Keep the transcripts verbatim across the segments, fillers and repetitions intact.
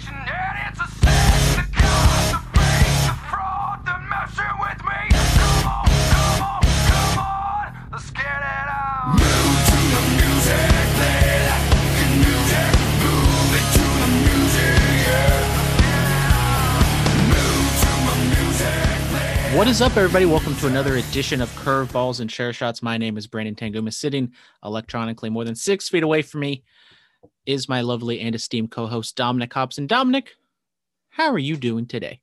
station, and it's a sin. The killers, the freaks, the fraud, the messing with me. Come on, come on, come on, let's get it out. Move to the music, play like the music. Move it to the music, yeah. Move to the music, play. What is up, everybody? Welcome to another edition of Curveballs and Chair Shots. My name is Brandon Tanguma. Sitting electronically more than six feet away from me is my lovely and esteemed co-host Dominic Hobson. Dominic, how are you doing today?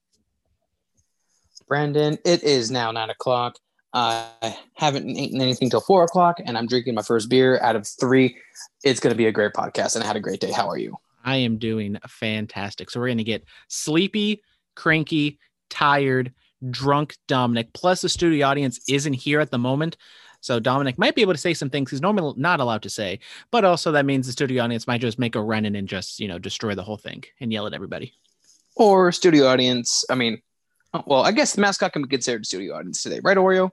Brandon, it is now nine o'clock. I haven't eaten anything till four o'clock, and I'm drinking my first beer out of three. It's going to be a great podcast, and I had a great day. How are you? I am doing fantastic. So we're going to get sleepy, cranky, tired, drunk Dominic. Plus, the studio audience isn't here at the moment. So Dominic might be able to say some things he's normally not allowed to say, but also that means the studio audience might just make a run in and just, you know, destroy the whole thing and yell at everybody. Or studio audience. I mean, well, I guess the mascot can be considered studio audience today, right, Oreo?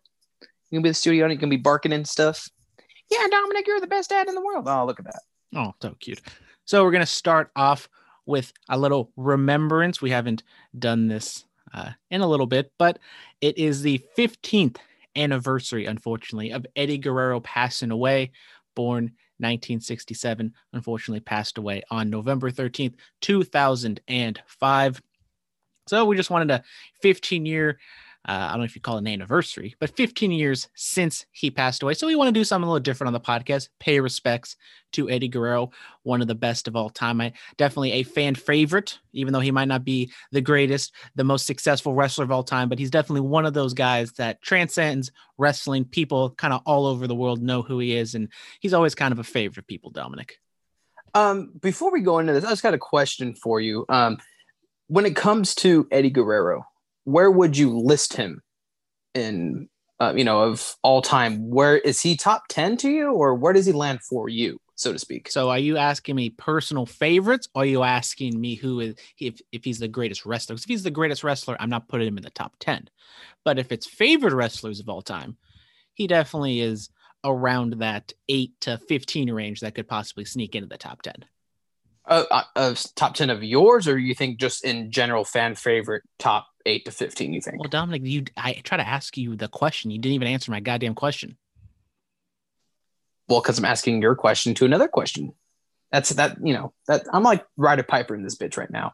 You can be the studio audience, you can be barking and stuff. Yeah, Dominic, you're the best dad in the world. Oh, look at that. Oh, so cute. So we're going to start off with a little remembrance. We haven't done this uh, in a little bit, but it is the fifteenth anniversary, unfortunately, of Eddie Guerrero passing away, born nineteen sixty-seven, unfortunately passed away on November thirteenth, two thousand five. So we just wanted a fifteen year, uh, I don't know if you call it an anniversary, but fifteen years since he passed away. So we want to do something a little different on the podcast, pay respects to Eddie Guerrero, one of the best of all time. I, definitely a fan favorite, even though he might not be the greatest, the most successful wrestler of all time, but he's definitely one of those guys that transcends wrestling. People kind of all over the world know who he is, and he's always kind of a favorite of people, Dominic. Um, before we go into this, I just got a question for you. Um, when it comes to Eddie Guerrero, where would you list him in, uh, you know, of all time? Where is he top ten to you, or where does he land for you, so to speak? So are you asking me personal favorites, or are you asking me who is, if, if he's the greatest wrestler? Because if he's the greatest wrestler, I'm not putting him in the top ten. But if it's favorite wrestlers of all time, he definitely is around that eight to fifteen range that could possibly sneak into the top ten. Uh, uh, uh, top ten of yours, or you think just in general fan favorite top eight to fifteen, you think? Well, Dominic, you, I try to ask you the question. You didn't even answer my goddamn question. Well, because I'm asking your question to another question. That's that, you know, that I'm like Roddy Piper in this bitch right now.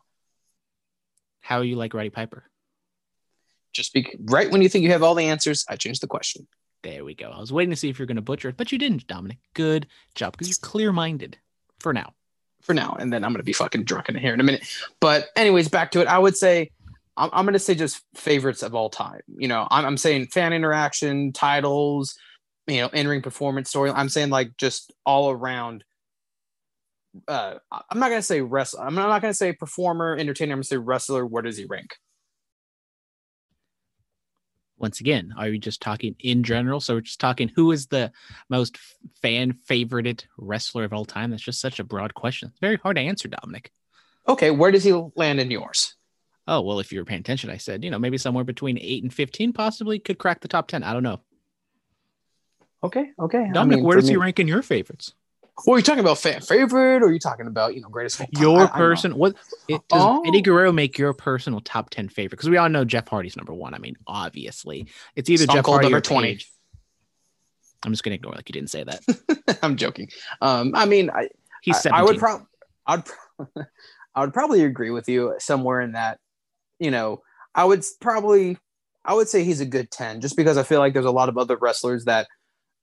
How are you like Roddy Piper? Just be right when you think you have all the answers, I change the question. There we go. I was waiting to see if you're going to butcher it, but you didn't, Dominic. Good job, because you're clear-minded for now. For now, and then I'm going to be fucking drunk in here in a minute. But anyways, back to it. I would say I'm, I'm going to say just favorites of all time. You know, I'm, I'm saying fan interaction, titles, you know, in-ring performance, story. I'm saying like just all around. Uh, I'm not going to say wrestler. I'm not going to say performer, entertainer. I'm going to say wrestler. Where does he rank? Once again, are you just talking in general? So we're just talking who is the most fan favorite wrestler of all time? That's just such a broad question. It's very hard to answer, Dominic. Okay, where does he land in yours? Oh, well, if you were paying attention, I said, you know, maybe somewhere between eight and fifteen possibly could crack the top ten. I don't know. Okay, okay. Dominic, I mean, where does me... he rank in your favorites? Well, are you talking about fan favorite, or are you talking about, you know, greatest? Your I, person. What it, does oh. Eddie Guerrero make your personal top ten favorite? Because we all know Jeff Hardy's number one. I mean, obviously, it's either Stone Jeff Cold Hardy number or twenty. Page. I'm just gonna ignore like you didn't say that. I'm joking. Um, I mean, I he's I, I would probably, I'd, pro- I would probably agree with you somewhere in that. You know, I would probably, I would say he's a good ten, just because I feel like there's a lot of other wrestlers that,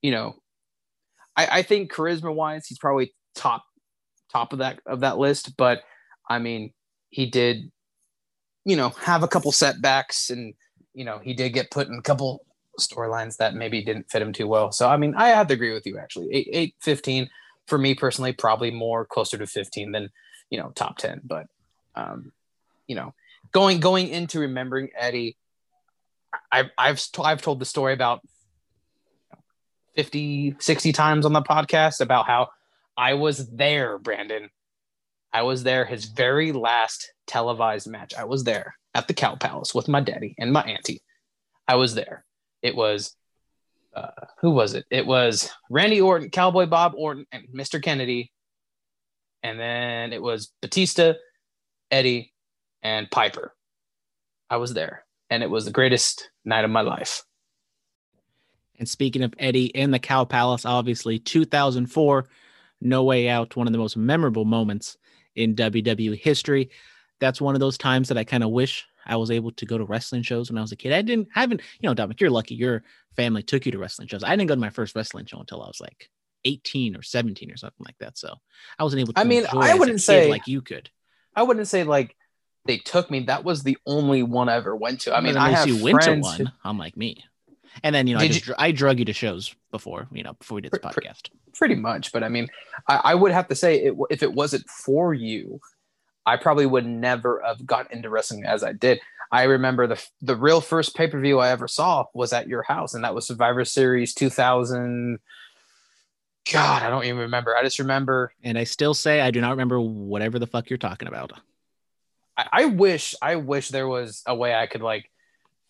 you know. I, I think charisma-wise, he's probably top top of that of that list. But I mean, he did, you know, have a couple setbacks, and you know, he did get put in a couple storylines that maybe didn't fit him too well. So I mean, I have to agree with you actually. Eight, eight, fifteen for me personally, probably more closer to fifteen than, you know, top ten. But um, you know, going going into remembering Eddie, I've I've I've told the story about fifty, sixty times on the podcast about how I was there, Brandon. I was there, his very last televised match. I was there at the Cow Palace with my daddy and my auntie. I was there. It was, uh, who was it? It was Randy Orton, Cowboy Bob Orton, and Mister Kennedy. And then it was Batista, Eddie, and Piper. I was there, and it was the greatest night of my life. And speaking of Eddie and the Cow Palace, obviously two thousand four, No Way Out, one of the most memorable moments in W W E history. That's one of those times that I kind of wish I was able to go to wrestling shows when I was a kid. I didn't, I haven't, you know, Dominic, you're lucky your family took you to wrestling shows. I didn't go to my first wrestling show until I was like eighteen or seventeen or something like that. So I wasn't able to, I mean, I wouldn't say like you could, I wouldn't say like they took me. That was the only one I ever went to. I mean, I have friends one, who... I'm like me. And then, you know, I, just, you, I drug you to shows before, you know, before we did the podcast. Pretty much. But I mean, I, I would have to say it, if it wasn't for you, I probably would never have gotten into wrestling as I did. I remember the the real first pay-per-view I ever saw was at your house, and that was Survivor Series two thousand. God, I don't even remember. I just remember. And I still say I do not remember whatever the fuck you're talking about. I, I wish, I wish there was a way I could like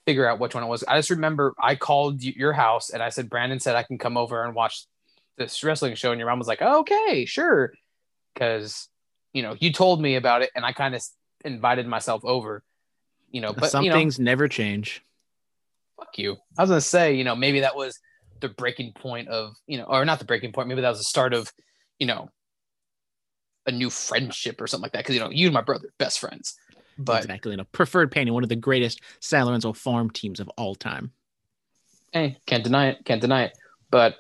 figure out which one it was. I just remember I called your house and I said, Brandon said I can come over and watch this wrestling show. And your mom was like, oh, okay, sure. Because, you know, you told me about it and I kind of invited myself over, you know, but some you know, things never change. Fuck you. I was going to say, you know, maybe that was the breaking point of, you know, or not the breaking point. Maybe that was the start of, you know, a new friendship or something like that. Cause you know, you and my brother, best friends, but exactly, you know, preferred painting, one of the greatest San Lorenzo farm teams of all time. Hey, can't deny it. Can't deny it. But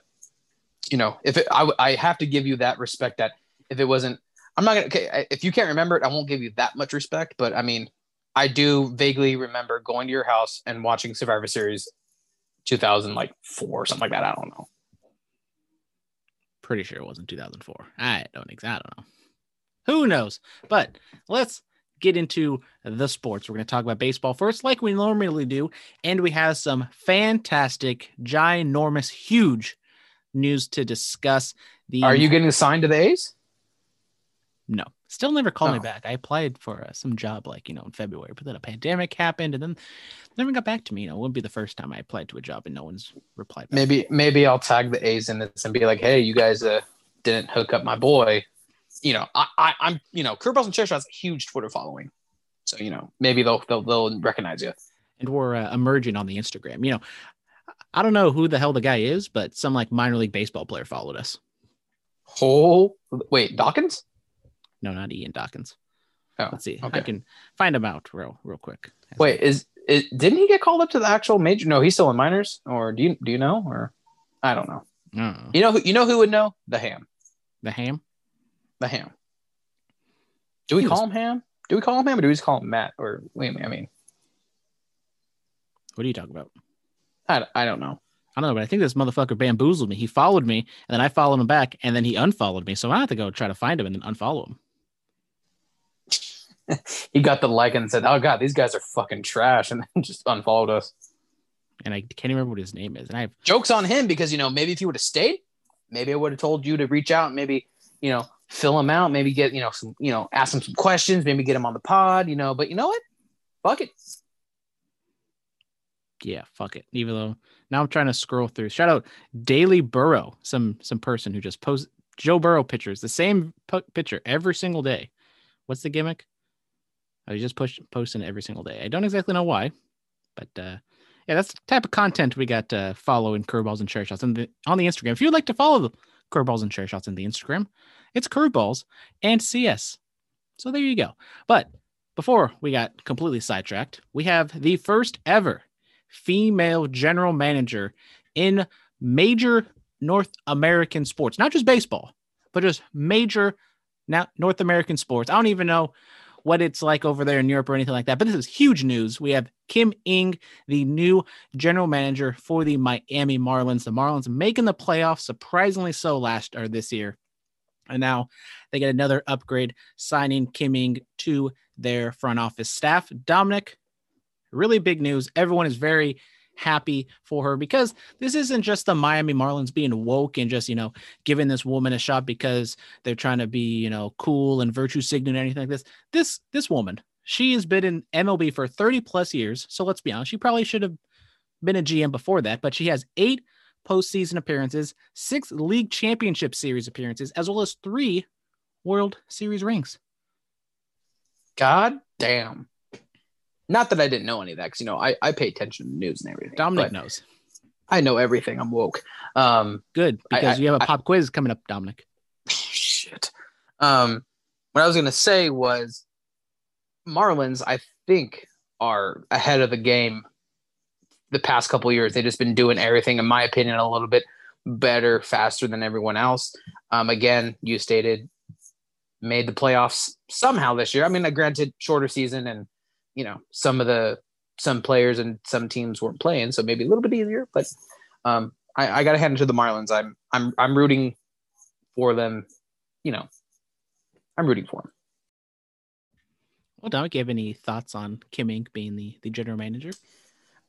you know, if it, I, I have to give you that respect that if it wasn't, I'm not going to, okay, if you can't remember it, I won't give you that much respect, but I mean, I do vaguely remember going to your house and watching Survivor Series two thousand four or something like that. I don't know. Pretty sure it wasn't two thousand four. I don't exactly, I don't know. Who knows? But let's get into the sports. We're going to talk about baseball first, like we normally do. And we have some fantastic, ginormous, huge news to discuss. The Are you getting assigned to the A's? No, still never called oh. me back. I applied for uh, some job like, you know, in February, but then a pandemic happened and then never got back to me. You know, it wouldn't be the first time I applied to a job and no one's replied back. Maybe, maybe I'll tag the A's in this and be like, hey, you guys uh, didn't hook up my boy. You know, I, I, I'm, you know, Curveballs and Chair Shots, huge Twitter following. So, you know, maybe they'll, they'll, they'll recognize you. And we're uh, emerging on the Instagram. You know, I don't know who the hell the guy is, but some like minor league baseball player followed us. Oh, wait, Dawkins? No, not Ian Dawkins. Oh, let's see. Okay. I can find him out real, real quick. Wait, is, is didn't he get called up to the actual major? No, he's still in minors. Or do you do you know? Or I don't know. Uh-oh. You know who you know who would know? The Ham. The Ham. The Ham. Do we he call was... him Ham? Do we call him Ham, or do we just call him Matt? Or wait a minute, I mean, what are you talking about? I I don't know. I don't know, but I think this motherfucker bamboozled me. He followed me, and then I followed him back, and then he unfollowed me. So I have to go try to find him and then unfollow him. He got the like and said, oh God, these guys are fucking trash, and then just unfollowed us. And I can't remember what his name is. And I have jokes on him because, you know, maybe if he would have stayed, maybe I would have told you to reach out and maybe, you know, fill him out, maybe get, you know, some, you know, ask him some questions, maybe get him on the pod, you know, but you know what? Fuck it. Yeah, fuck it. Even though now I'm trying to scroll through. Shout out Daily Burrow, some some person who just posts Joe Burrow pictures, the same p- picture every single day. What's the gimmick? I was just push, posting every single day. I don't exactly know why, but uh, yeah, that's the type of content we got to follow in Curveballs and Chair Shots on the, on the Instagram. If you would like to follow the Curveballs and Chair Shots on the Instagram, it's Curveballs and C S. So there you go. But before we got completely sidetracked, we have the first ever female general manager in major North American sports, not just baseball, but just major now North American sports. I don't even know what it's like over there in Europe or anything like that, but this is huge news. We have Kim Ng, the new general manager for the Miami Marlins. The Marlins making the playoffs, surprisingly so, last or this year. And now they get another upgrade, signing Kim Ng to their front office staff. Dominic, really big news. Everyone is very happy for her because this isn't just the Miami Marlins being woke and just, you know, giving this woman a shot because they're trying to be, you know, cool and virtue signaling or anything like this. This, this woman, she has been in M L B for thirty plus years. So let's be honest. She probably should have been a G M before that, but she has eight postseason appearances, six league championship series appearances, as well as three World Series rings. God damn. Not that I didn't know any of that, because, you know, I, I pay attention to the news and everything. Dominic knows. I know everything. I'm woke. Um, Good, because I, you have a I, pop quiz coming up, Dominic. Shit. Um, what I was going to say was Marlins, I think, are ahead of the game the past couple of years. They've just been doing everything, in my opinion, a little bit better, faster than everyone else. Um, again, you stated made the playoffs somehow this year. I mean, granted, shorter season and, you know, some of the some players and some teams weren't playing, so maybe a little bit easier. But um, I, I got to hand it to the Marlins. I'm I'm I'm rooting for them. You know, I'm rooting for them. Well, Dominic, do you have any thoughts on Kim Ng being the, the general manager?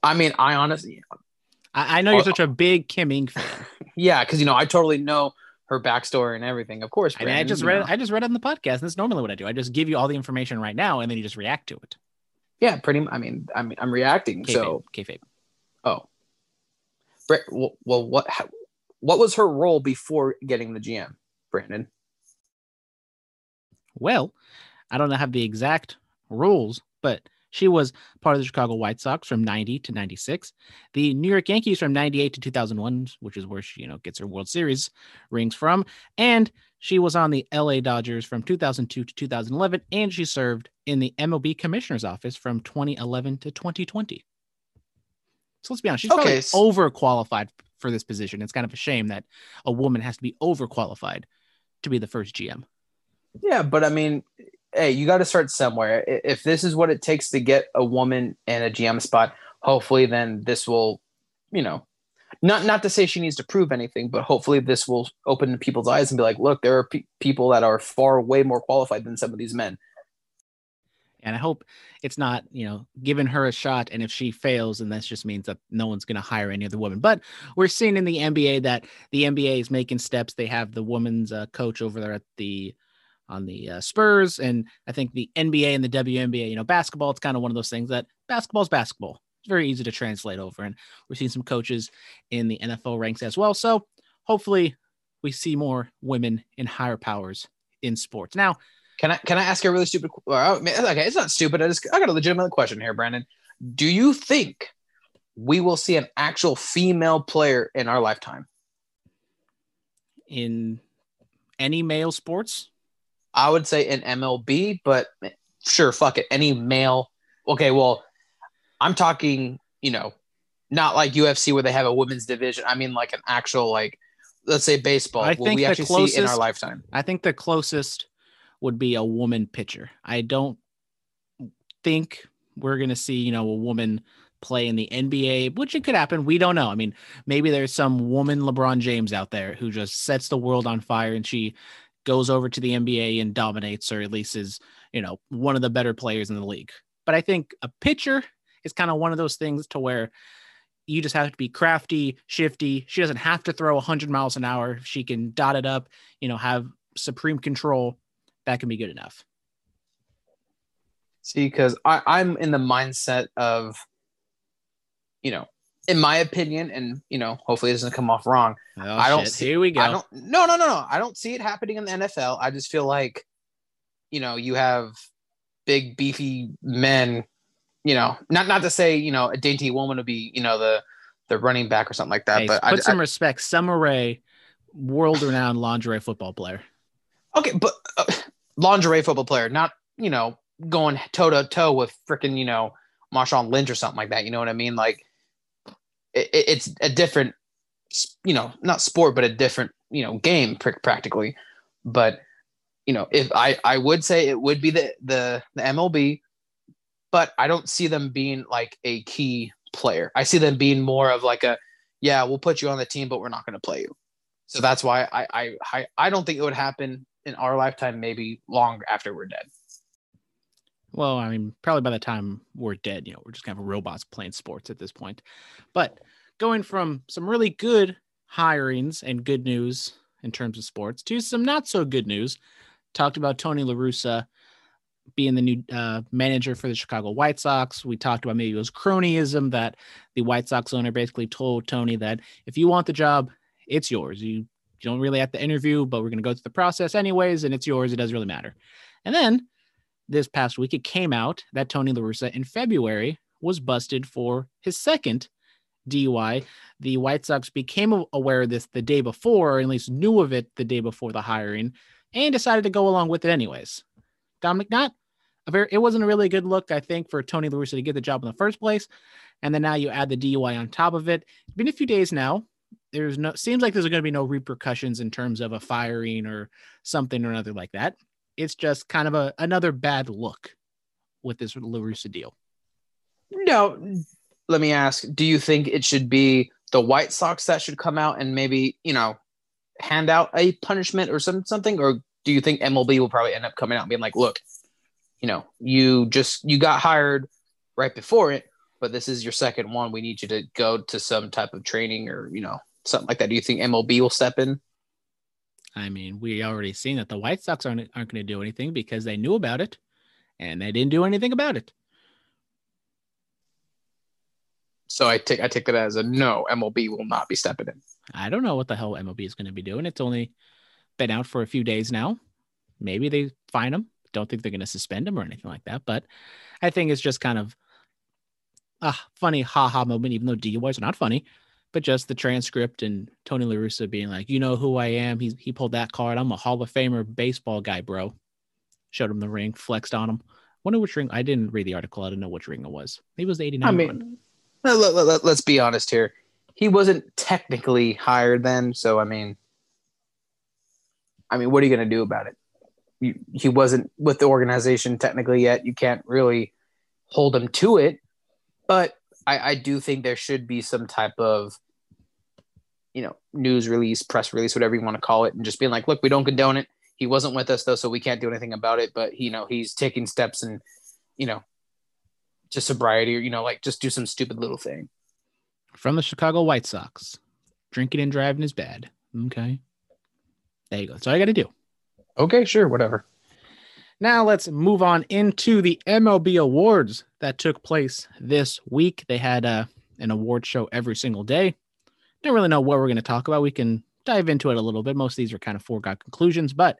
I mean, I honestly, I, I know you're I'll, such a big Kim Ng fan. Yeah, because you know I totally know her backstory and everything. Of course, Brandon, I, mean, I just read know. I just read it on the podcast. And that's normally what I do. I just give you all the information right now, and then you just react to it. Yeah, pretty much. I mean, I'm I'm reacting. K-fabe, so kayfabe. Oh, well, well, what what was her role before getting the G M, Brandon? Well, I don't have the exact rules, but she was part of the Chicago White Sox from ninety to ninety-six, the New York Yankees from ninety-eight to two thousand one, which is where she, you know, gets her World Series rings from, and she was on the L A Dodgers from two thousand two to two thousand eleven, and she served in the M L B Commissioner's Office from twenty eleven to twenty twenty. So let's be honest, she's okay. probably overqualified for this position. It's kind of a shame that a woman has to be overqualified to be the first G M. Yeah, but I mean, hey, you got to start somewhere. If this is what it takes to get a woman in a G M spot, hopefully then this will, you know, not not to say she needs to prove anything, but hopefully this will open people's eyes and be like, look, there are pe- people that are far way more qualified than some of these men. And I hope it's not, you know, giving her a shot. And if she fails, then that just means that no one's going to hire any other woman. But we're seeing in the N B A that the N B A is making steps. They have the woman's uh, coach over there at the on the uh, Spurs. And I think the N B A and the W N B A, you know, basketball, it's kind of one of those things that basketball is basketball. It's very easy to translate over. And we're seeing some coaches in the N F L ranks as well. So hopefully we see more women in higher powers in sports. Now, can I, can I ask a really stupid, uh, okay, it's not stupid. I just, I got a legitimate question here, Brandon. Do you think we will see an actual female player in our lifetime? In any male sports? I would say in M L B, but sure, fuck it. Any male. Okay, well, I'm talking, you know, not like U F C where they have a women's division. I mean, like an actual, like, let's say baseball. I think we actually closest, see in our lifetime. I think the closest would be a woman pitcher. I don't think we're going to see, you know, a woman play in the N B A, which it could happen. We don't know. I mean, maybe there's some woman LeBron James out there who just sets the world on fire and she goes over to the N B A and dominates, or at least is, you know, one of the better players in the league. But I think a pitcher is kind of one of those things to where you just have to be crafty, shifty. She doesn't have to throw one hundred miles an hour. She can dot it up, you know, have supreme control. That can be good enough. See, because I'm in the mindset of, you know, in my opinion, and, you know, hopefully it doesn't come off wrong. Oh, I don't shit. See, here we go. I don't, no, no, no, no. I don't see it happening in the N F L. I just feel like, you know, you have big, beefy men, you know, not not to say, you know, a dainty woman would be, you know, the, the running back or something like that. Hey, but put I, some I, respect. Summer Rae, world-renowned lingerie football player. Okay, but uh, lingerie football player, not, you know, going toe-to-toe with freaking, you know, Marshawn Lynch or something like that. You know what I mean? Like, it's a different, you know, not sport, but a different, you know, game practically. But, you know, if I, I would say it would be the, the, the M L B, but I don't see them being like a key player. I see them being more of like a, yeah, we'll put you on the team, but we're not going to play you. So that's why I, I, I don't think it would happen in our lifetime, maybe long after we're dead. Well, I mean, probably by the time we're dead, you know, we're just kind of robots playing sports at this point. But going from some really good hirings and good news in terms of sports to some not so good news. Talked about Tony La Russa being the new uh, manager for the Chicago White Sox. We talked about maybe it was cronyism that the White Sox owner basically told Tony that if you want the job, it's yours. You, you don't really have to interview, but we're going to go through the process anyways, and it's yours. It doesn't really matter. And then this past week, it came out that Tony La Russa in February was busted for his second D U I. The White Sox became aware of this the day before, or at least knew of it the day before the hiring, and decided to go along with it anyways. Dominic, not a very, it wasn't a really good look, I think, for Tony La Russa to get the job in the first place. And then now you add the D U I on top of it. It's been a few days now. There's no, seems like there's going to be no repercussions in terms of a firing or something or another like that. It's just kind of a, another bad look with this La Russa deal. No, let me ask, do you think it should be the White Sox that should come out and maybe, you know, hand out a punishment or some, something? Or do you think M L B will probably end up coming out and being like, look, you know, you just, you got hired right before it, but this is your second one. We need you to go to some type of training or, you know, something like that. Do you think M L B will step in? I mean, we already seen that the White Sox aren't, aren't going to do anything because they knew about it and they didn't do anything about it. So I take I take that as a no, M L B will not be stepping in. I don't know what the hell M L B is going to be doing. It's only been out for a few days now. Maybe they fine them. Don't think they're going to suspend them or anything like that. But I think it's just kind of a funny ha-ha moment, even though D U Is are not funny, but just the transcript and Tony La Russa being like, you know who I am. He, he pulled that card. I'm a Hall of Famer baseball guy, bro. Showed him the ring, flexed on him. Wonder which ring. I didn't read the article. I didn't know which ring it was. Maybe it was the eighty-nine I mean, one. Let, let, let, let's be honest here. He wasn't technically hired then, so I mean, I mean, what are you going to do about it? You, he wasn't with the organization technically yet. You can't really hold him to it. But I, I do think there should be some type of, you know, news release, press release, whatever you want to call it, and just being like, look, we don't condone it. He wasn't with us though, so we can't do anything about it. But you know, he's taking steps and, you know, to sobriety, or, you know, like just do some stupid little thing. From the Chicago White Sox, drinking and driving is bad. Okay. There you go. That's all I got to do. Okay, sure. Whatever. Now let's move on into the M L B awards that took place this week. They had uh, an award show every single day. Don't really know what we're going to talk about. We can dive into it a little bit. Most of these are kind of foregone conclusions, but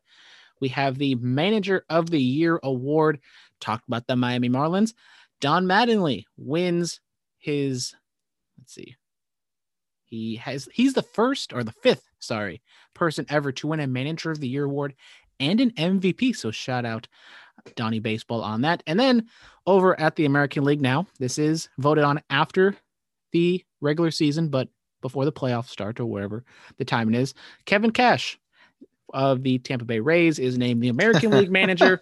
we have the Manager of the Year award. Talked about the Miami Marlins. Don Mattingly wins his, let's see, he has, he's the first or the fifth, sorry, person ever to win a Manager of the Year award and an M V P. So shout out Donnie Baseball on that. And then over at the American League now, this is voted on after the regular season, but before the playoffs start or wherever the time it is. Kevin Cash of the Tampa Bay Rays is named the American League manager.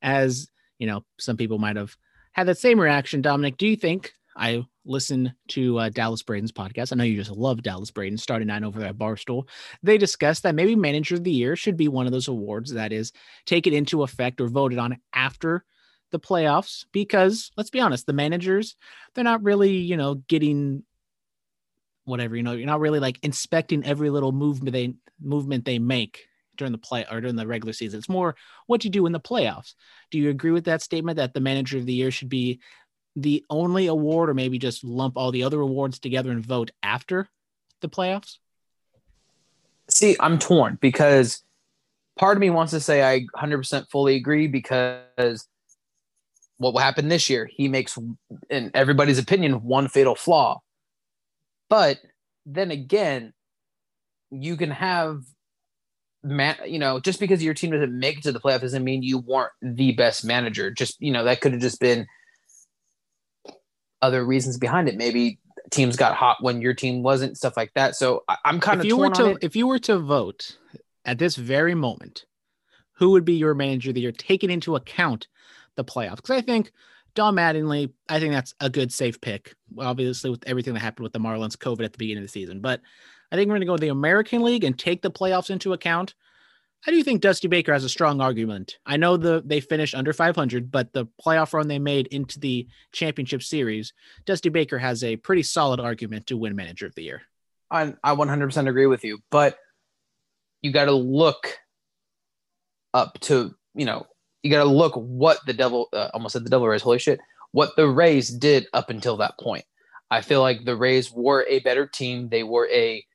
As, you know, some people might have had that same reaction. Dominic, do you think, I listened to uh, Dallas Braden's podcast. I know you just love Dallas Braden, starting nine over there at Barstool. They discussed that maybe Manager of the Year should be one of those awards that is taken into effect or voted on after the playoffs, because let's be honest, the managers, they're not really, you know, getting whatever, you know, you're not really like inspecting every little movement they movement they make during the play or during the regular season. It's more what you do in the playoffs. Do you agree with that statement that the Manager of the Year should be the only award, or maybe just lump all the other awards together and vote after the playoffs? See, I'm torn because part of me wants to say I one hundred percent fully agree, because what will happen this year? He makes, in everybody's opinion, one fatal flaw. But then again, you can have, Man, you know, just because your team doesn't make it to the playoffs doesn't mean you weren't the best manager. Just, you know, that could have just been other reasons behind it. Maybe teams got hot when your team wasn't, stuff like that. So I, I'm kind of torn on it. If you were to vote at this very moment, who would be your manager of the year, taking into account the playoffs? Because I think Don Mattingly, I think that's a good safe pick. Obviously, with everything that happened with the Marlins, COVID at the beginning of the season, but I think we're going to go to the American League and take the playoffs into account. I do think Dusty Baker has a strong argument. I know the they finished under five hundred, but the playoff run they made into the championship series, Dusty Baker has a pretty solid argument to win Manager of the Year. I, I one hundred percent agree with you, but you got to look up to, you know, you got to look what the devil, uh, almost said the devil Rays, holy shit, what the Rays did up until that point. I feel like the Rays were a better team. They were a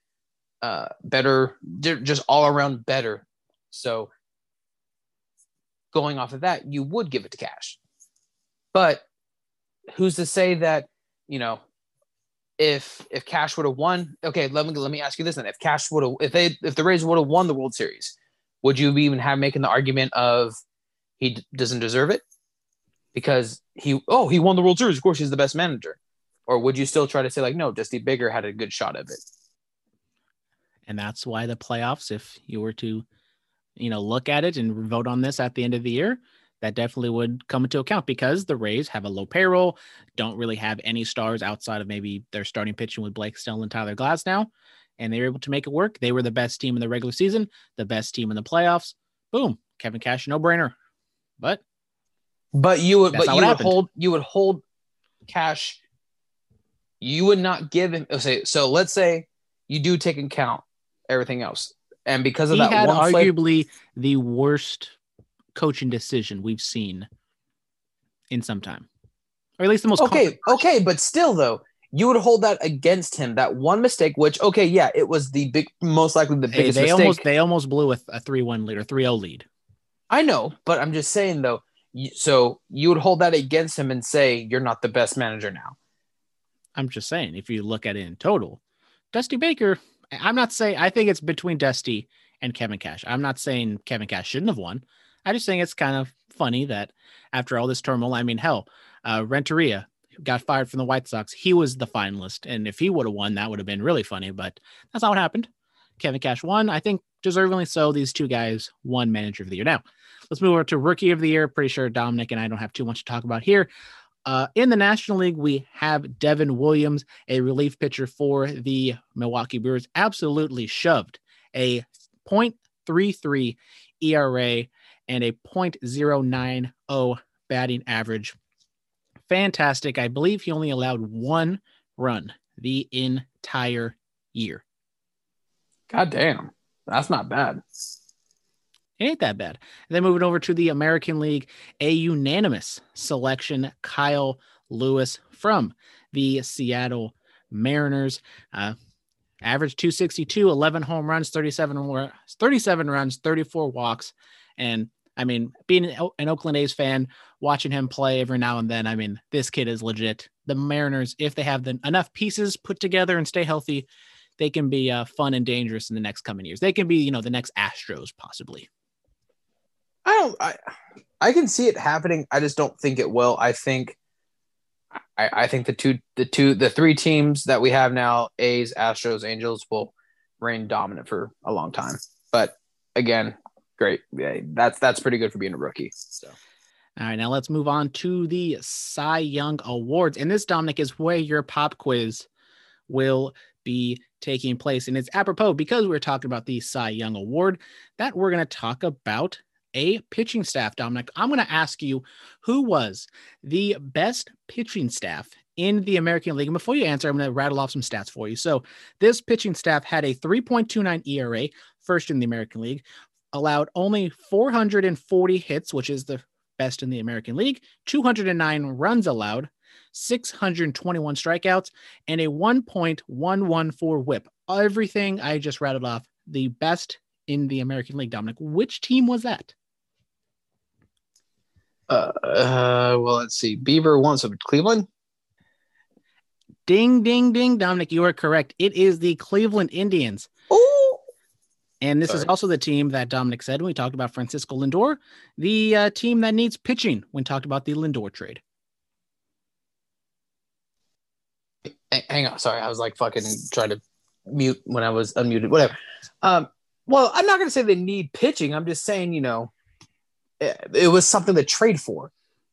Uh, better, just all around better. So going off of that, you would give it to Cash. But who's to say that, you know, if if Cash would have won, okay, let me let me ask you this then. If Cash would have, if they if the Rays would have won the World Series, would you even have making the argument of he d- doesn't deserve it? Because he, oh, he won the World Series, of course he's the best manager. Or would you still try to say, like, no, Dusty Baker had a good shot of it? And that's why the playoffs, if you were to, you know, look at it and vote on this at the end of the year, that definitely would come into account, because the Rays have a low payroll, don't really have any stars outside of maybe their starting pitching with Blake Snell and Tyler Glasnow, and they were able to make it work. They were the best team in the regular season, the best team in the playoffs. Boom, Kevin Cash, no-brainer. But but you would but you would hold you would hold Cash. You would not give him. Okay, so let's say you do take into account everything else, and because of that, he had one arguably play, the worst coaching decision we've seen in some time, or at least the most. Okay, okay, but still, though, you would hold that against him. That one mistake, which, okay, yeah, it was the big, most likely the biggest. Hey, they mistake. almost they almost blew a three one lead or three oh lead. I know, but I'm just saying though. So you would hold that against him and say you're not the best manager now. I'm just saying, if you look at it in total, Dusty Baker, I'm not saying, I think it's between Dusty and Kevin Cash. I'm not saying Kevin Cash shouldn't have won. I just think it's kind of funny that after all this turmoil, I mean, hell, uh, Renteria got fired from the White Sox. He was the finalist. And if he would have won, that would have been really funny, but that's not what happened. Kevin Cash won. I think deservingly so. These two guys won Manager of the Year. Now let's move over to Rookie of the Year. Pretty sure Dominic and I don't have too much to talk about here. Uh, in the National League, we have Devin Williams, a relief pitcher for the Milwaukee Brewers, absolutely shoved a point three three E R A and a point oh nine oh batting average. Fantastic. I believe he only allowed one run the entire year. God damn. That's not bad. It ain't that bad. And then moving over to the American League, a unanimous selection, Kyle Lewis from the Seattle Mariners. Uh, averaged two sixty-two, eleven home runs, thirty-seven, thirty-seven runs, thirty-four walks. And, I mean, being an Oakland A's fan, watching him play every now and then, I mean, this kid is legit. The Mariners, if they have the, enough pieces put together and stay healthy, they can be uh, fun and dangerous in the next coming years. They can be, you know, the next Astros, possibly. I don't. I, I can see it happening. I just don't think it will. I think. I, I think the two, the two, the three teams that we have now, A's, Astros, Angels, will reign dominant for a long time. But again, great. Yeah, that's that's pretty good for being a rookie. So. All right, now let's move on to the Cy Young Awards, and this, Dominic, is where your pop quiz will be taking place, and it's apropos because we're talking about the Cy Young Award that we're going to talk about. A pitching staff, Dominic. I'm going to ask you, who was the best pitching staff in the American League? And before you answer, I'm going to rattle off some stats for you. So this pitching staff had a three point two nine E R A, first in the American League, allowed only four hundred forty hits, which is the best in the American League, two hundred nine runs allowed, six hundred twenty-one strikeouts, and a one point one one four whip. Everything I just rattled off, the best in the American League, Dominic. Which team was that? Uh, uh, well, let's see. Beaver wants of Cleveland. Ding, ding, ding, Dominic. You are correct. It is the Cleveland Indians. Oh, and this Sorry. is also the team that Dominic said when we talked about Francisco Lindor, the uh, team that needs pitching when talked about the Lindor trade. Hang on. Sorry. I was like fucking trying to mute when I was unmuted, whatever. Um, Well, I'm not going to say they need pitching. I'm just saying, you know, it, it was something to trade for,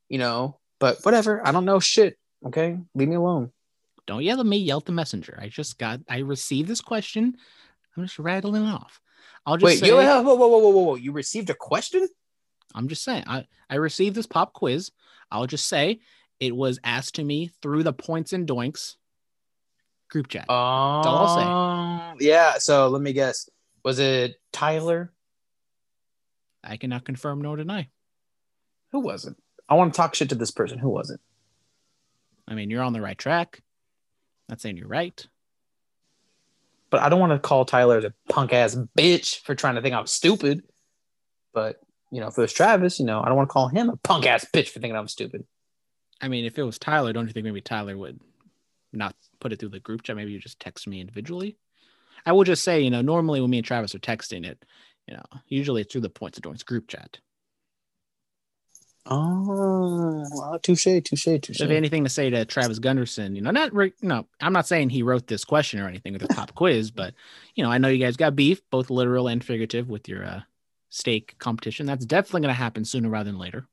you know, but whatever. I don't know shit. Okay. Leave me alone. Don't yell at me. Yell at the messenger. I just got, I received this question. I'm just rattling off. I'll just Wait, say. Wait, whoa, whoa, whoa, whoa, whoa, whoa. You received a question? I'm just saying. I, I received this pop quiz. I'll just say it was asked to me through the Points and Doinks group chat. Oh, that's all I'll say. Yeah. So let me guess. Was it Tyler? I cannot confirm nor deny. Who was it? I want to talk shit to this person. Who was it? I mean, you're on the right track. Not saying you're right. But I don't want to call Tyler the punk ass bitch for trying to think I'm stupid. But you know, if it was Travis, you know, I don't want to call him a punk ass bitch for thinking I'm stupid. I mean, if it was Tyler, don't you think maybe Tyler would not put it through the group chat? Maybe you just text me individually. I will just say, you know, normally when me and Travis are texting it, you know, usually it's through the points of doing group chat. Oh, well, touche, touche, touche. So if anything to say to Travis Gunderson, you know, not, re- no, I'm not saying he wrote this question or anything with a pop quiz, but, you know, I know you guys got beef, both literal and figurative, with your uh, steak competition. That's definitely going to happen sooner rather than later.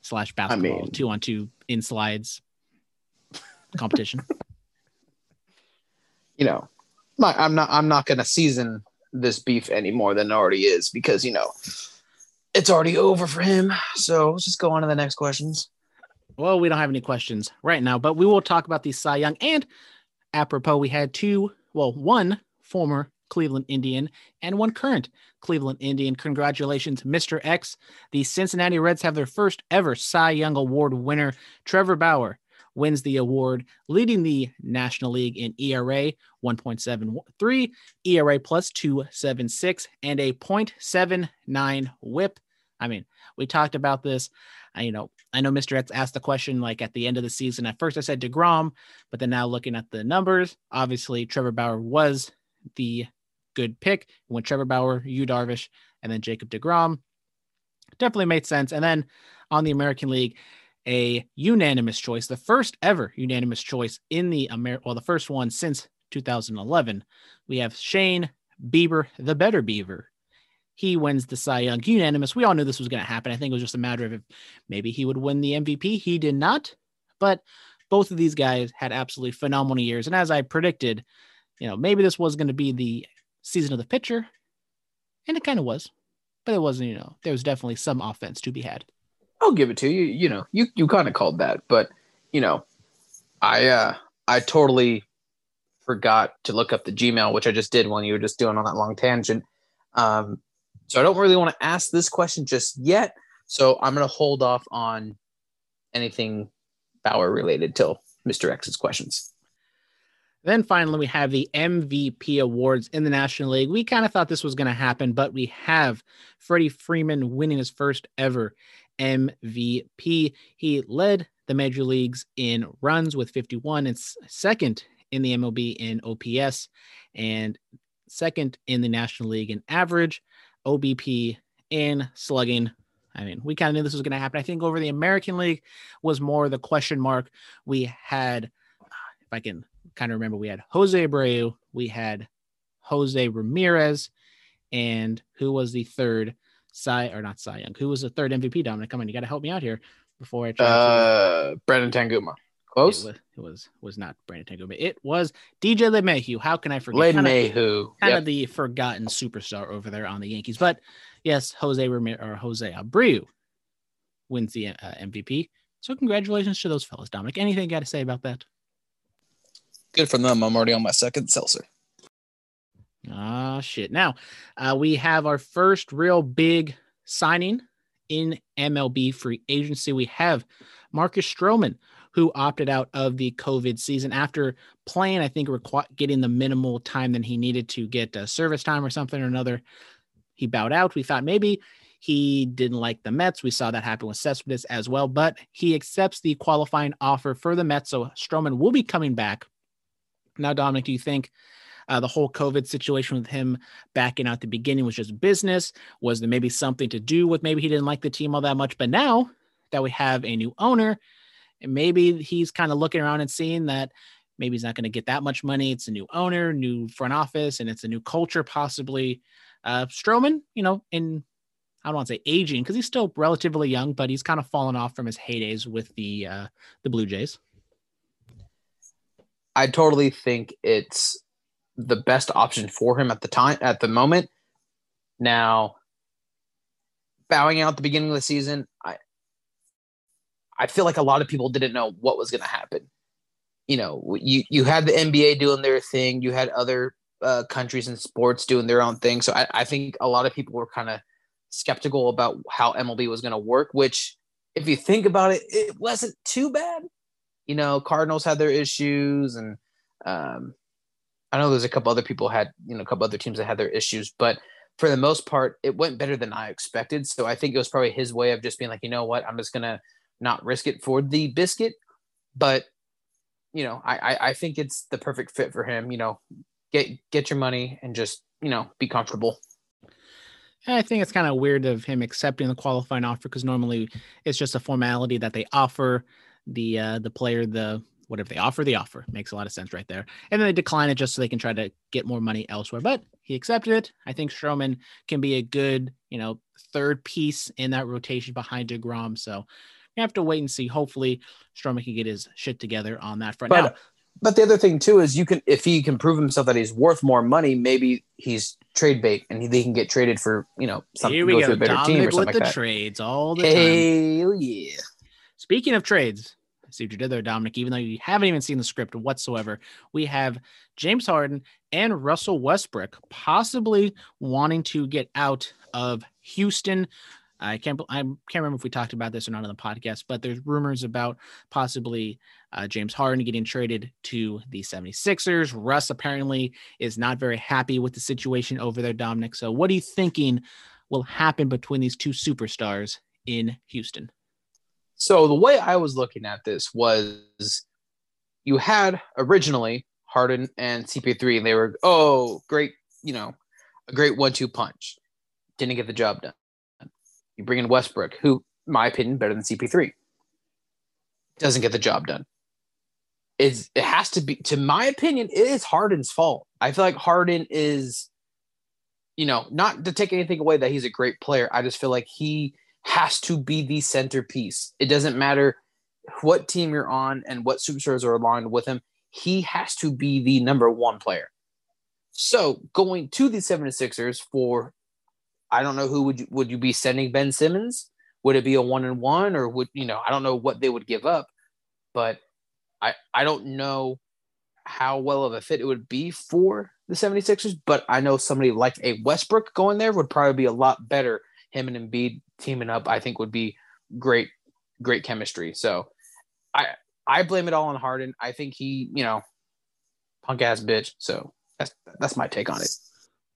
Slash basketball, I mean, two on two in slides competition. You know, my, I'm not, I'm not going to season this beef any more than it already is because, you know, it's already over for him. So let's just go on to the next questions. Well, we don't have any questions right now, but we will talk about the Cy Young. And apropos, we had two, well, one former Cleveland Indian and one current Cleveland Indian. Congratulations, Mister X. The Cincinnati Reds have their first ever Cy Young Award winner. Trevor Bauer wins the award, leading the National League in E R A, one point seven three, E R A plus two point seven six, and a point seven nine whip. I mean, we talked about this. I, you know, I know Mister X asked the question, like, at the end of the season. At first I said DeGrom, but then now looking at the numbers, obviously Trevor Bauer was the good pick. When Trevor Bauer, Yu Darvish, and then Jacob DeGrom, definitely made sense. And then on the American League, a unanimous choice, the first ever unanimous choice in the Amer, well, the first one since two thousand eleven. We have Shane Bieber, the better Beaver. He wins the Cy Young unanimous. We all knew this was going to happen. I think it was just a matter of if maybe he would win the M V P. He did not, but both of these guys had absolutely phenomenal years. And as I predicted, you know, maybe this was going to be the season of the pitcher, and it kind of was, but it wasn't, you know, there was definitely some offense to be had. I'll give it to you. You know, you, you kind of called that, but, you know, I, uh, I totally forgot to look up the Gmail, which I just did when you were just doing on that long tangent. Um, so I don't really want to ask this question just yet. So I'm going to hold off on anything Bauer related till Mister X's questions. Then finally, we have the M V P awards in the National League. We kind of thought this was going to happen, but we have Freddie Freeman winning his first ever M V P. He led the major leagues in runs with fifty-one and second in the M L B in O P S and second in the National League in average, O B P, and slugging. I mean, we kind of knew this was going to happen. I think over the American League was more the question mark. We had, if I can kind of remember, we had Jose Abreu, we had Jose Ramirez, and who was the third Cy, or not Cy Young, who was the third M V P, Dominic? Come on, you got to help me out here before I try uh, to... Brandon Tanguma. Close? It was, it was was not Brandon Tanguma. It was D J LeMahieu. How can I forget? LeMahieu. Kind yep. of the forgotten superstar over there on the Yankees. But yes, Jose Ramirez, or Jose Abreu, wins the uh, M V P. So congratulations to those fellas, Dominic. Anything you got to say about that? Good for them. I'm already on my second seltzer. Ah, shit. Now, uh, we have our first real big signing in M L B free agency. We have Marcus Stroman, who opted out of the COVID season after playing, I think, requ- getting the minimal time that he needed to get uh, service time or something or another. He bowed out. We thought maybe he didn't like the Mets. We saw that happen with Cespedes as well, but he accepts the qualifying offer for the Mets, so Stroman will be coming back. Now, Dominic, do you think uh, the whole COVID situation with him backing out at the beginning was just business? Was there maybe something to do with maybe he didn't like the team all that much? But now that we have a new owner, maybe he's kind of looking around and seeing that maybe he's not going to get that much money. It's a new owner, new front office, and it's a new culture possibly. Uh, Stroman, you know, in, I don't want to say aging because he's still relatively young, but he's kind of fallen off from his heydays with the uh, the Blue Jays. I totally think it's the best option for him at the time, at the moment. Now, bowing out at the beginning of the season, I I feel like a lot of people didn't know what was going to happen. You know, you, you had the N B A doing their thing. You had other uh, countries and sports doing their own thing. So I, I think a lot of people were kind of skeptical about how M L B was going to work, which if you think about it, it wasn't too bad. You know, Cardinals had their issues, and um, I know there's a couple other people had, you know, a couple other teams that had their issues, but for the most part, it went better than I expected. So I think it was probably his way of just being like, you know what, I'm just going to not risk it for the biscuit. But, you know, I, I, I think it's the perfect fit for him. You know, get get your money and just, you know, be comfortable. And I think it's kind of weird of him accepting the qualifying offer, because normally it's just a formality that they offer the uh, the player the whatever they offer, the offer. Makes a lot of sense right there. And then they decline it just so they can try to get more money elsewhere. But he accepted it. I think Stroman can be a good, you know, third piece in that rotation behind DeGrom. So you have to wait and see. Hopefully Stroman can get his shit together on that front. But, now, but the other thing too is you can, if he can prove himself that he's worth more money, maybe he's trade bait and they can get traded for, you know, something. Here we go, go. To a better Dominic team or something with like the that. Trades all the Hell time. Hell yeah. Speaking of trades, see what you did there, Dominic, even though you haven't even seen the script whatsoever. We have James Harden and Russell Westbrook possibly wanting to get out of Houston. I can't I can't remember if we talked about this or not on the podcast, but there's rumors about possibly uh, James Harden getting traded to the seventy-sixers. Russ apparently is not very happy with the situation over there, Dominic. So what are you thinking will happen between these two superstars in Houston? So the way I was looking at this was you had originally Harden and C P three, and they were, oh, great, you know, a great one two punch. Didn't get the job done. You bring in Westbrook, who, in my opinion, better than C P three. Doesn't get the job done. It's, it has to be, to my opinion, it is Harden's fault. I feel like Harden is, you know, not to take anything away that he's a great player. I just feel like he has to be the centerpiece. It doesn't matter what team you're on and what superstars are aligned with him. He has to be the number one player. So going to the seventy-sixers for, I don't know who would you, would you be sending Ben Simmons? Would it be a one and one or would, you know, I don't know what they would give up, but I, I don't know how well of a fit it would be for the seventy-sixers, but I know somebody like a Westbrook going there would probably be a lot better. Him and Embiid teaming up, I think, would be great, great chemistry. So I I blame it all on Harden. I think he, you know, punk ass bitch. So that's that's my take on it.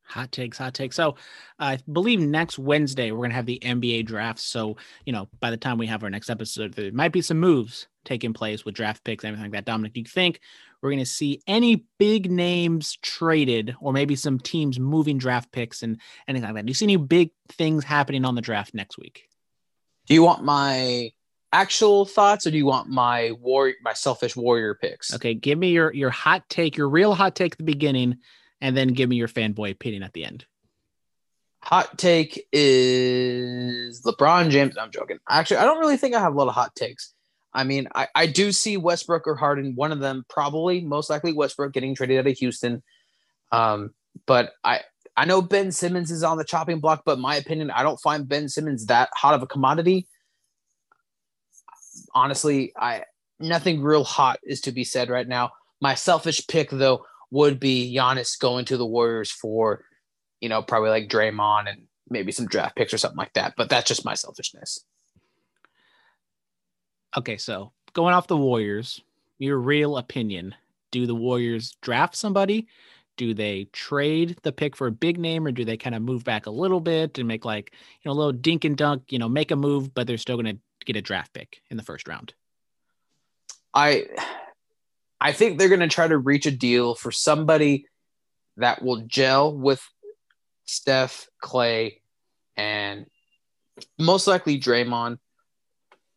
Hot takes, hot takes. So I believe next Wednesday we're going to have the N B A draft. So, you know, by the time we have our next episode, there might be some moves taking place with draft picks, everything like that. Dominic, do you think we're going to see any big names traded or maybe some teams moving draft picks and anything like that? Do you see any big things happening on the draft next week? Do you want my actual thoughts or do you want my war, my selfish warrior picks? Okay, give me your, your hot take, your real hot take at the beginning, and then give me your fanboy opinion at the end. Hot take is LeBron James. I'm joking. Actually, I don't really think I have a lot of hot takes. I mean, I, I do see Westbrook or Harden, one of them, probably most likely Westbrook, getting traded out of Houston. Um, but I, I know Ben Simmons is on the chopping block, but my opinion, I don't find Ben Simmons that hot of a commodity. Honestly, I nothing real hot is to be said right now. My selfish pick, though, would be Giannis going to the Warriors for, you know, probably like Draymond and maybe some draft picks or something like that. But that's just my selfishness. Okay, so going off the Warriors, your real opinion, do the Warriors draft somebody? Do they trade the pick for a big name, or do they kind of move back a little bit and make like, you know, a little dink and dunk, you know, make a move, but they're still going to get a draft pick in the first round? I... I think they're going to try to reach a deal for somebody that will gel with Steph, Clay, and most likely Draymond.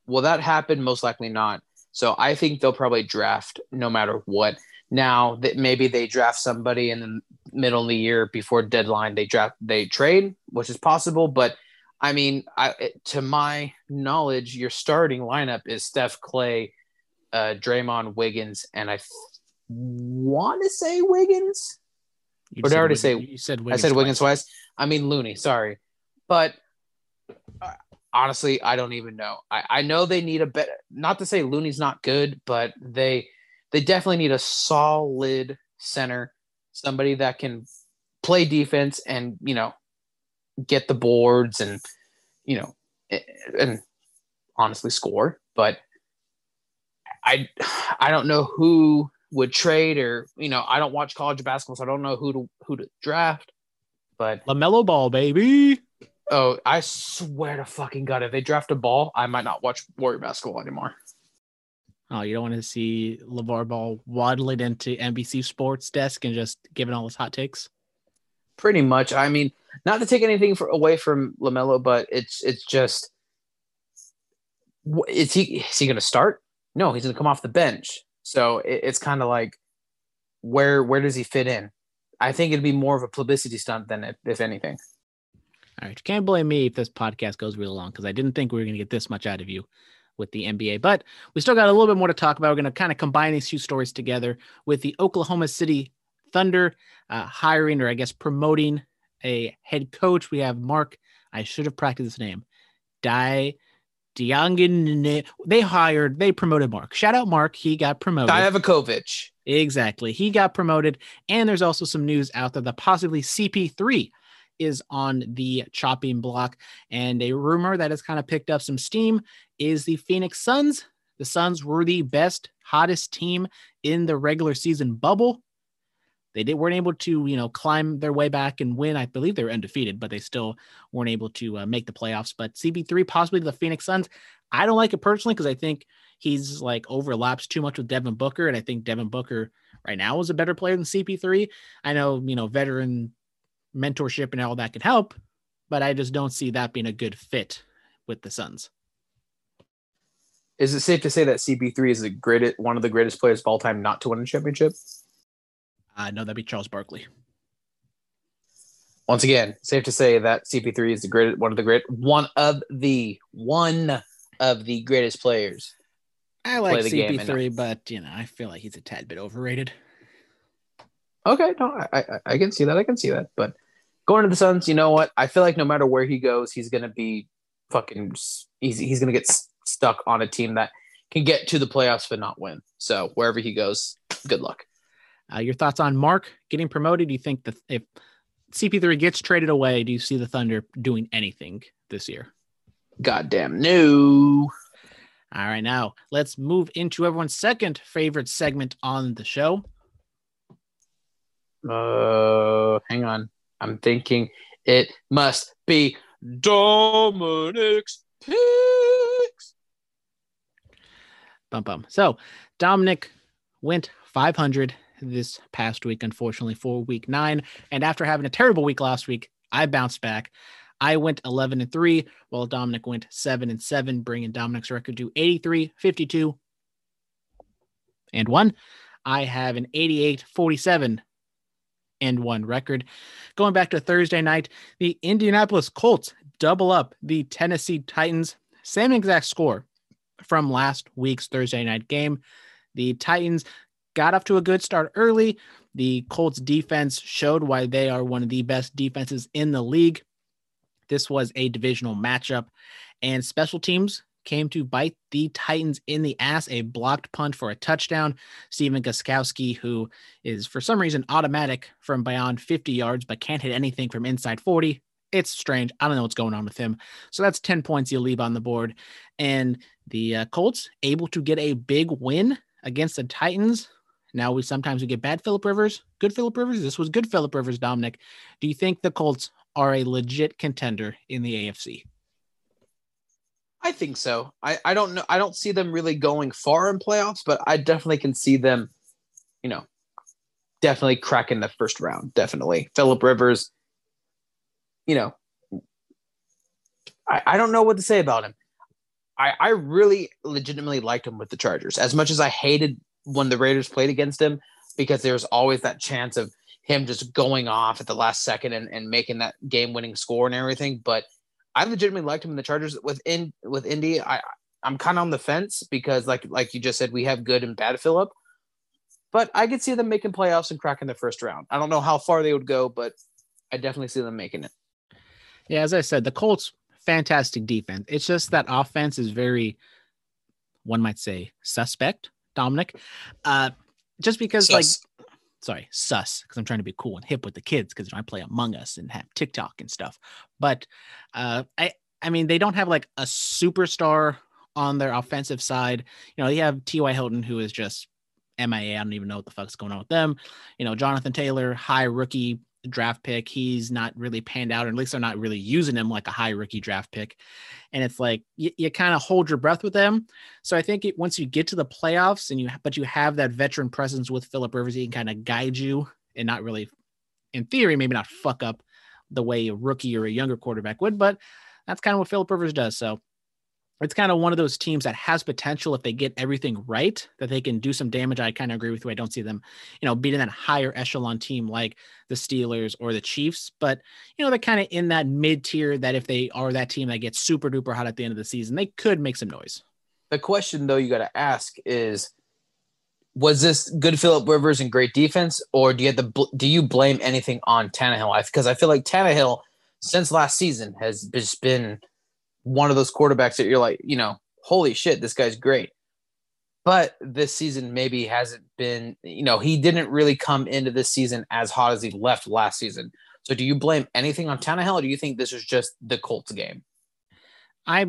Will that happen? Most likely not. So I think they'll probably draft no matter what. Now that maybe they draft somebody in the middle of the year before deadline, they draft, they trade, which is possible. But I mean, I, to my knowledge, your starting lineup is Steph, Clay, Uh, Draymond, Wiggins, and I f- want to say Wiggins. You or did I already Wiggins, say you said Wiggins? I said twice. Wiggins twice. I mean Looney. Sorry, but uh, honestly, I don't even know. I, I know they need a better. Not to say Looney's not good, but they they definitely need a solid center, somebody that can play defense and, you know, get the boards and, you know, and honestly score, but. I I don't know who would trade or, you know, I don't watch college basketball, so I don't know who to who to draft. But LaMelo Ball, baby. Oh, I swear to fucking God, if they draft a Ball, I might not watch Warrior basketball anymore. Oh, you don't want to see LeVar Ball waddling into N B C Sports desk and just giving all his hot takes? Pretty much. I mean, not to take anything for, away from LaMelo, but it's it's just, is he is he going to start? No, he's going to come off the bench. So it, it's kind of like, where where does he fit in? I think it'd be more of a publicity stunt than if, if anything. All right, you can't blame me if this podcast goes really long, because I didn't think we were going to get this much out of you with the N B A, but we still got a little bit more to talk about. We're going to kind of combine these two stories together with the Oklahoma City Thunder uh, hiring, or I guess promoting, a head coach. We have Mark, I should have practiced his name, Dai Diangin. They hired, they promoted Mark. Shout out Mark. He got promoted. Diavakovic. Exactly. He got promoted. And there's also some news out there that possibly C P three is on the chopping block, and a rumor that has kind of picked up some steam is the Phoenix Suns. The Suns were the best, hottest team in the regular season bubble. They did, weren't able to, you know, climb their way back and win. I believe they were undefeated, but they still weren't able to uh, make the playoffs. But C B three possibly to the Phoenix Suns. I don't like it personally, because I think he's like overlaps too much with Devin Booker, and I think Devin Booker right now is a better player than C P three. I know, you know, veteran mentorship and all that could help, but I just don't see that being a good fit with the Suns. Is it safe to say that C B three is the greatest, one of the greatest players of all time not to win a championship? Uh, no, that'd be Charles Barkley. Once again, safe to say that C P three is the greatest, one of the great, one of the one of the greatest players. I like C P three, and, but you know, I feel like he's a tad bit overrated. Okay, no, I, I I can see that, I can see that, but going to the Suns, you know what? I feel like no matter where he goes, he's going to be fucking – he's, he's going to get s- stuck on a team that can get to the playoffs but not win. So wherever he goes, good luck. Uh, your thoughts on Mark getting promoted? Do you think that if C P three gets traded away, do you see the Thunder doing anything this year? Goddamn no. All right, now let's move into everyone's second favorite segment on the show. Uh, hang on. I'm thinking it must be Dominic's picks. Bum bum. So Dominic went five hundred this past week, unfortunately, for week nine. And after having a terrible week last week, I bounced back. I went eleven and three, while Dominic went seven and seven, bringing Dominic's record to eighty-three, fifty-two, and one. I have an eighty-eight, forty-seven. And one record. Going back to Thursday night, the Indianapolis Colts double up the Tennessee Titans. Same exact score from last week's Thursday night game. The Titans got off to a good start early. The Colts defense showed why they are one of the best defenses in the league. This was a divisional matchup, and special teams came to bite the Titans in the ass. A blocked punt for a touchdown. Steven Gostkowski, who is for some reason automatic from beyond fifty yards, but can't hit anything from inside forty. It's strange. I don't know what's going on with him. So that's ten points you'll leave on the board. And the uh, Colts able to get a big win against the Titans. Now we sometimes we get bad Phillip Rivers, good Phillip Rivers. This was good Phillip Rivers, Dominic. Do you think the Colts are a legit contender in the A F C? I think so. I, I don't know. I don't see them really going far in playoffs, but I definitely can see them, you know, definitely cracking the first round. Definitely. Phillip Rivers, you know, I, I don't know what to say about him. I, I really legitimately liked him with the Chargers, as much as I hated when the Raiders played against him, because there was always that chance of him just going off at the last second and, and making that game winning score and everything. But I legitimately liked him in the Chargers. Within with Indy, I I'm kind of on the fence, because like like you just said, we have good and bad Phillip, but I could see them making playoffs and cracking the first round. I don't know how far they would go, but I definitely see them making it. Yeah, as I said, the Colts, fantastic defense. It's just that offense is very, one might say, suspect, Dominic. Uh, just because sus. like, sorry, sus, because I'm trying to be cool and hip with the kids, because I play Among Us and have TikTok and stuff. But uh, I, I mean, they don't have like a superstar on their offensive side. You know, you have T Y. Hilton, who is just M I A. I don't even know what the fuck's going on with them. You know, Jonathan Taylor, high rookie draft pick. He's not really panned out, or at least they're not really using him like a high rookie draft pick. And it's like, you, you kind of hold your breath with them. So I think it, once you get to the playoffs and you, but you have that veteran presence with Phillip Rivers, he can kind of guide you and not really, in theory, maybe not fuck up the way a rookie or a younger quarterback would, but that's kind of what Phillip Rivers does. So it's kind of one of those teams that has potential if they get everything right, that they can do some damage. I kind of agree with you. I don't see them, you know, beating that higher echelon team like the Steelers or the Chiefs, but you know, they're kind of in that mid tier that if they are that team that gets super duper hot at the end of the season, they could make some noise. The question though, you got to ask is, was this good Phillip Rivers and great defense, or do you have the, do you blame anything on Tannehill? Because I, I feel like Tannehill since last season has just been one of those quarterbacks that you're like, you know, holy shit, this guy's great. But this season maybe hasn't been, you know, he didn't really come into this season as hot as he left last season. So do you blame anything on Tannehill, or do you think this was just the Colts game? I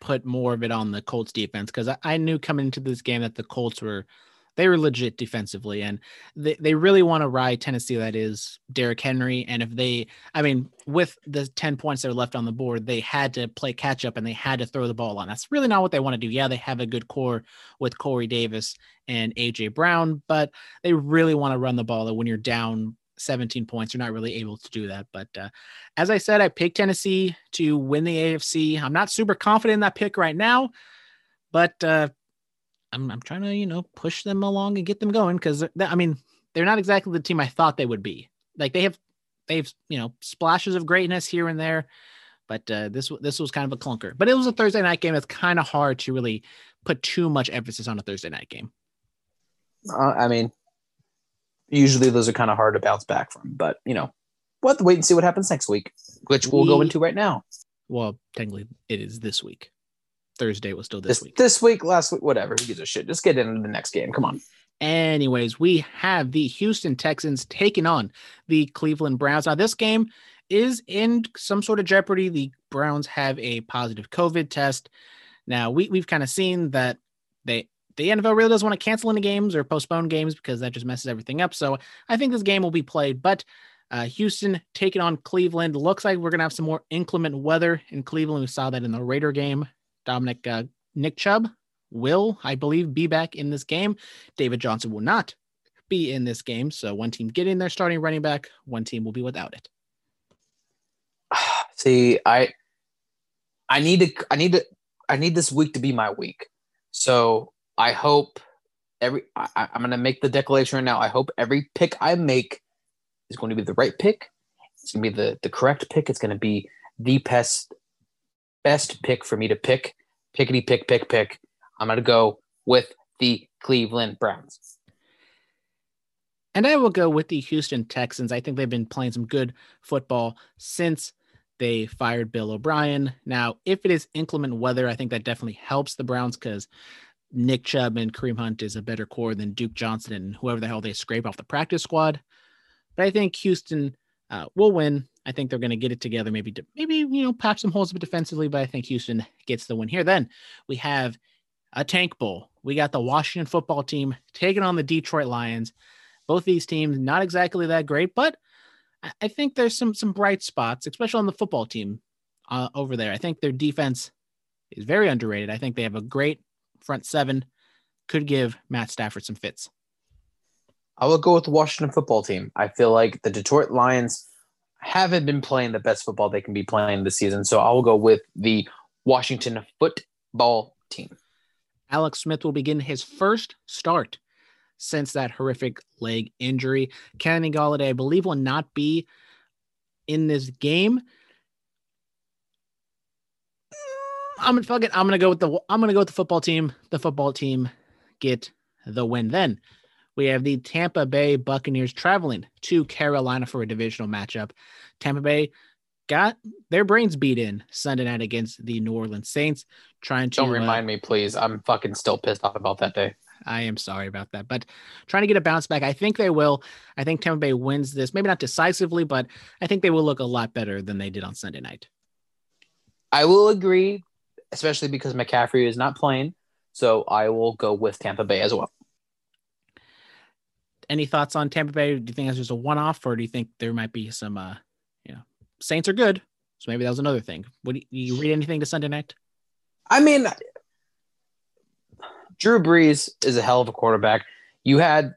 put more of it on the Colts defense, because I, I knew coming into this game that the Colts were, they were legit defensively, and they, they really want to ride Tennessee. That is Derrick Henry. And if they, I mean, with the ten points that are left on the board, they had to play catch up and they had to throw the ball on. That's really not what they want to do. Yeah, they have a good core with Corey Davis and A J Brown, but they really want to run the ball. And when you're down seventeen points, you're not really able to do that. But uh, as I said, I picked Tennessee to win the A F C. I'm not super confident in that pick right now, but uh, I'm, I'm trying to, you know, push them along and get them going. Cause I mean, they're not exactly the team I thought they would be. Like they have, they've, you know, splashes of greatness here and there, but uh, this, this was kind of a clunker, but it was a Thursday night game. It's kind of hard to really put too much emphasis on a Thursday night game. Uh, I mean, usually those are kind of hard to bounce back from, but you know, we'll have to wait and see what happens next week, which we'll we, go into right now. Well, technically it is this week. Thursday was still this, this week. This week, last week, whatever. Who gives a shit? Just get into the next game. Come on. Anyways, we have the Houston Texans taking on the Cleveland Browns. Now, this game is in some sort of jeopardy. The Browns have a positive COVID test. Now, we, we've kind of seen that they the N F L really doesn't want to cancel any games or postpone games because that just messes everything up. So I think this game will be played, but Uh, Houston taking on Cleveland. Looks like we're going to have some more inclement weather in Cleveland. We saw that in the Raider game. Dominic, uh, Nick Chubb will, I believe, be back in this game. David Johnson will not be in this game. So one team getting their starting running back, one team will be without it. See, I, I need to, I need to, I need this week to be my week. So I hope every, I, I'm going to make the declaration right now. I hope every pick I make is going to be the right pick. It's going to be the, the correct pick. It's going to be the best Best pick for me to pick, pickety pick, pick, pick. I'm going to go with the Cleveland Browns. And I will go with the Houston Texans. I think they've been playing some good football since they fired Bill O'Brien. Now, if it is inclement weather, I think that definitely helps the Browns because Nick Chubb and Kareem Hunt is a better core than Duke Johnson and whoever the hell they scrape off the practice squad. But I think Houston uh, will win. I think they're going to get it together, maybe, to, maybe you know, patch some holes a bit defensively, but I think Houston gets the win here. Then we have a tank bowl. We got the Washington football team taking on the Detroit Lions. Both these teams, not exactly that great, but I think there's some some bright spots, especially on the football team uh, over there. I think their defense is very underrated. I think they have a great front seven, could give Matt Stafford some fits. I will go with the Washington football team. I feel like the Detroit Lions haven't been playing the best football they can be playing this season. So I will go with the Washington football team. Alex Smith will begin his first start since that horrific leg injury. Kenny Golladay, I believe, will not be in this game. I'm gonna fuck it. I'm gonna go with the I'm gonna go with the football team. The football team get the win then. We have the Tampa Bay Buccaneers traveling to Carolina for a divisional matchup. Tampa Bay got their brains beat in Sunday night against the New Orleans Saints. Trying to Don't remind uh, me, please. I'm fucking still pissed off about that day. I am sorry about that, but trying to get a bounce back. I think they will. I think Tampa Bay wins this, maybe not decisively, but I think they will look a lot better than they did on Sunday night. I will agree, especially because McCaffrey is not playing. So I will go with Tampa Bay as well. any thoughts on Tampa Bay? Do you think that's just a one-off, or do you think there might be some, uh, you know, Saints are good, so maybe that was another thing. What do you, you read anything to Sunday night? I mean, Drew Brees is a hell of a quarterback. You had,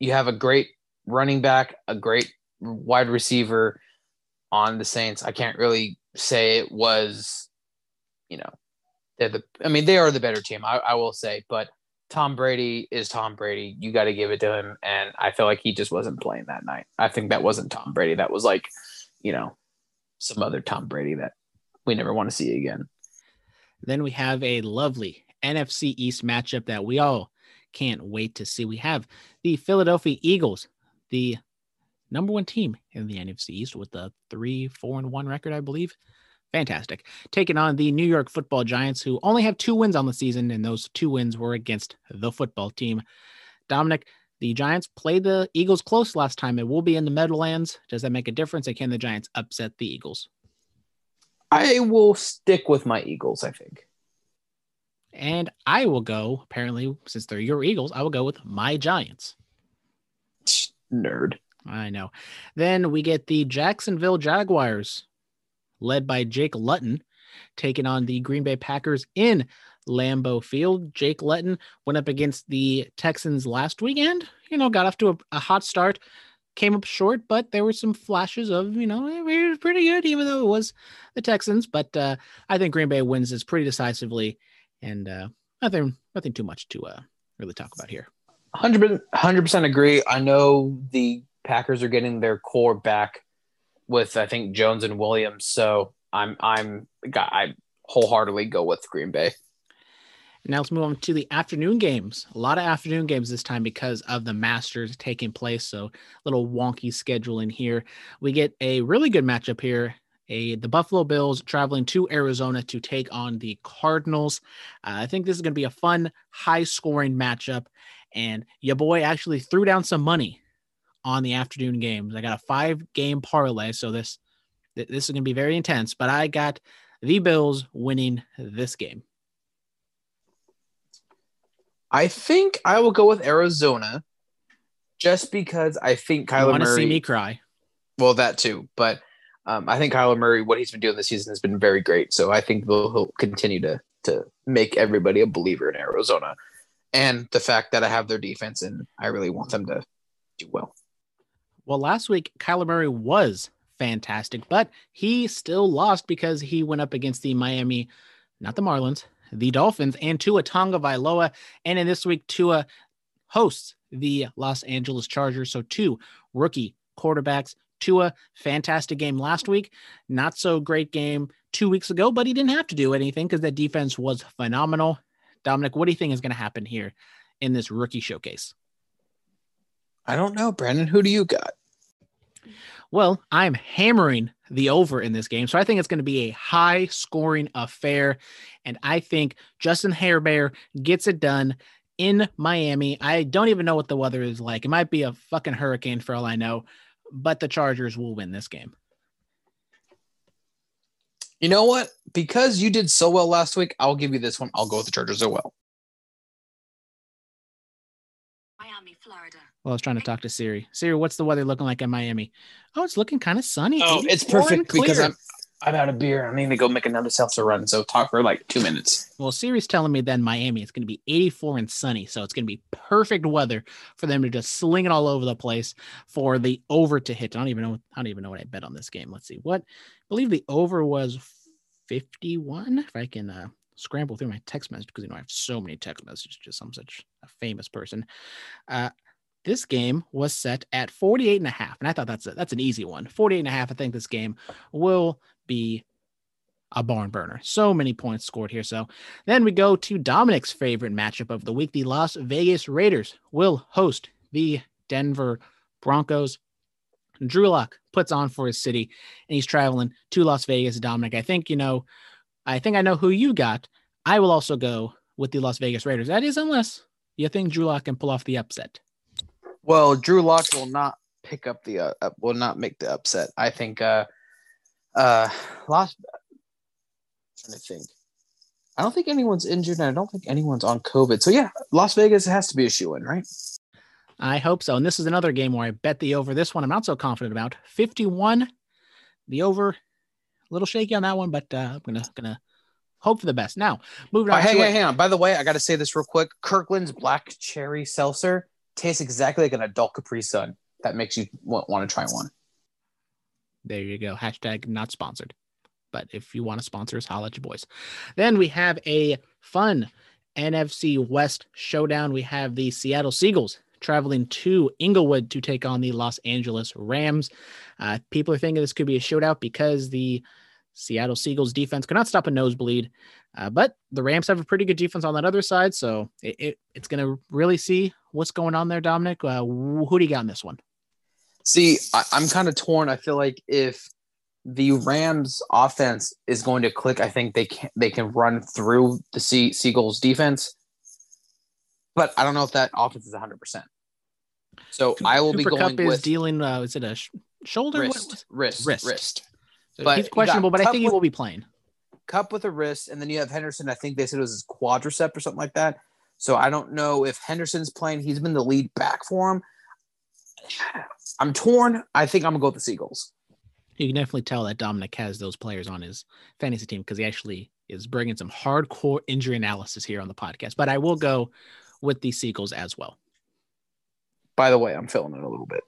you have a great running back, a great wide receiver on the Saints. I can't really say it was, you know, they're the, I mean, they are the better team, I, I will say, but Tom Brady is Tom Brady. You got to give it to him. And I feel like he just wasn't playing that night. I think that wasn't Tom Brady. That was like, you know, some other Tom Brady that we never want to see again. Then we have a lovely N F C East matchup that we all can't wait to see. We have the Philadelphia Eagles, the number one team in the N F C East with a three, four and one record, I believe. Fantastic. Taking on the New York football Giants, who only have two wins on the season, and those two wins were against the football team. Dominic, the Giants played the Eagles close last time. It will be in the Meadowlands. Does that make a difference? And can the Giants upset the Eagles? I will stick with my Eagles, I think. And I will go, apparently, since they're your Eagles, I will go with my Giants. Nerd. I know. Then we get the Jacksonville Jaguars, led by Jake Luton, taking on the Green Bay Packers in Lambeau Field. Jake Luton went up against the Texans last weekend, you know, got off to a, a hot start, came up short, but there were some flashes of, you know, it was pretty good, even though it was the Texans. But uh, I think Green Bay wins this pretty decisively, and uh, nothing, nothing too much to uh, really talk about here. one hundred percent agree. I know the Packers are getting their core back with, I think, Jones and Williams. So I'm, I'm, I wholeheartedly go with Green Bay. Now let's move on to the afternoon games. A lot of afternoon games this time because of the Masters taking place. So a little wonky schedule in here. We get a really good matchup here. A, the Buffalo Bills traveling to Arizona to take on the Cardinals. Uh, I think this is going to be a fun, high scoring matchup. And your boy actually threw down some money on the afternoon games. I got a five game parlay. So this, th- this is going to be very intense, but I got the Bills winning this game. I think I will go with Arizona just because I think Kyler Murray. You want to see me cry. Well, that too. But um, I think Kyler Murray, what he's been doing this season has been very great. So I think we'll, he'll continue to, to make everybody a believer in Arizona, and the fact that I have their defense and I really want them to do well. Well, last week, Kyler Murray was fantastic, but he still lost because he went up against the Miami, not the Marlins, the Dolphins, and Tua Tagovailoa. And in this week, Tua hosts the Los Angeles Chargers. So two rookie quarterbacks. Tua, fantastic game last week. Not so great game two weeks ago, but he didn't have to do anything because that defense was phenomenal. Dominic, what do you think is going to happen here in this rookie showcase? I don't know, Brandon. Who do you got? Well, I'm hammering the over in this game. So I think it's going to be a high scoring affair. And I think Justin Herbert gets it done in Miami. I don't even know what the weather is like. It might be a fucking hurricane for all I know, but the Chargers will win this game. You know what? Because you did so well last week, I'll give you this one. I'll go with the Chargers as well. Miami, Florida. Well, I was trying to talk to Siri. Siri, what's the weather looking like in Miami? Oh, it's looking kind of sunny. Oh, it's perfect because I'm I'm out of beer. I need to go make another salsa run. So talk for like two minutes. Well, Siri's telling me then Miami, it's going to be eighty-four and sunny. So it's going to be perfect weather for them to just sling it all over the place for the over to hit. I don't even know. I don't even know what I bet on this game. Let's see what I believe the over was fifty-one. If I can uh, scramble through my text message, because you know I have so many text messages. Just I'm such a famous person. Uh, This game was set at forty-eight and a half. And I thought that's a, that's an easy one. forty-eight and a half. I think this game will be a barn burner. So many points scored here. So then we go to Dominic's favorite matchup of the week. The Las Vegas Raiders will host the Denver Broncos. Drew Lock puts on for his city, and he's traveling to Las Vegas. Dominic, I think, you know, I think I know who you got. I will also go with the Las Vegas Raiders. That is, unless you think Drew Lock can pull off the upset. Well, Drew Lock will not pick up the uh, up, will not make the upset. I think uh uh Las I'm trying to think. I don't think anyone's injured, and I don't think anyone's on COVID. So yeah, Las Vegas has to be a shoe-in, right? I hope so. And this is another game where I bet the over. This one I'm not so confident about. fifty-one, the over. A little shaky on that one, but uh, I'm gonna gonna hope for the best. Now, moving on. Oh, hey, hey, hang on. By the way, I got to say this real quick. Kirkland's Black Cherry Seltzer tastes exactly like an adult Capri Sun. That makes you want, want to try one. There you go. Hashtag not sponsored. But if you want to sponsor us, holla at your boys. Then we have a fun N F C West showdown. We have the Seattle Seagulls traveling to Inglewood to take on the Los Angeles Rams. Uh, people are thinking this could be a shootout because the Seattle Seagulls defense could not stop a nosebleed. Uh, but the Rams have a pretty good defense on that other side. So it, it, it's going to really see what's going on there, Dominic. Uh, who do you got in this one? See, I, I'm kind of torn. I feel like if the Rams offense is going to click, I think they can they can run through the Se- Seagulls defense. But I don't know if that offense is one hundred percent. So Cooper I will be going Cup with... is dealing, uh, is it a sh- shoulder? Wrist, wrist, wrist. wrist. So but he's questionable, but I think with, he will be playing. Cup with a wrist, and then you have Henderson. I think they said it was his quadricep or something like that. So I don't know if Henderson's playing. He's been the lead back for him. I'm torn. I think I'm going to go with the Seagulls. You can definitely tell that Dominic has those players on his fantasy team because he actually is bringing some hardcore injury analysis here on the podcast. But I will go with the Seagulls as well. By the way, I'm feeling it a little bit.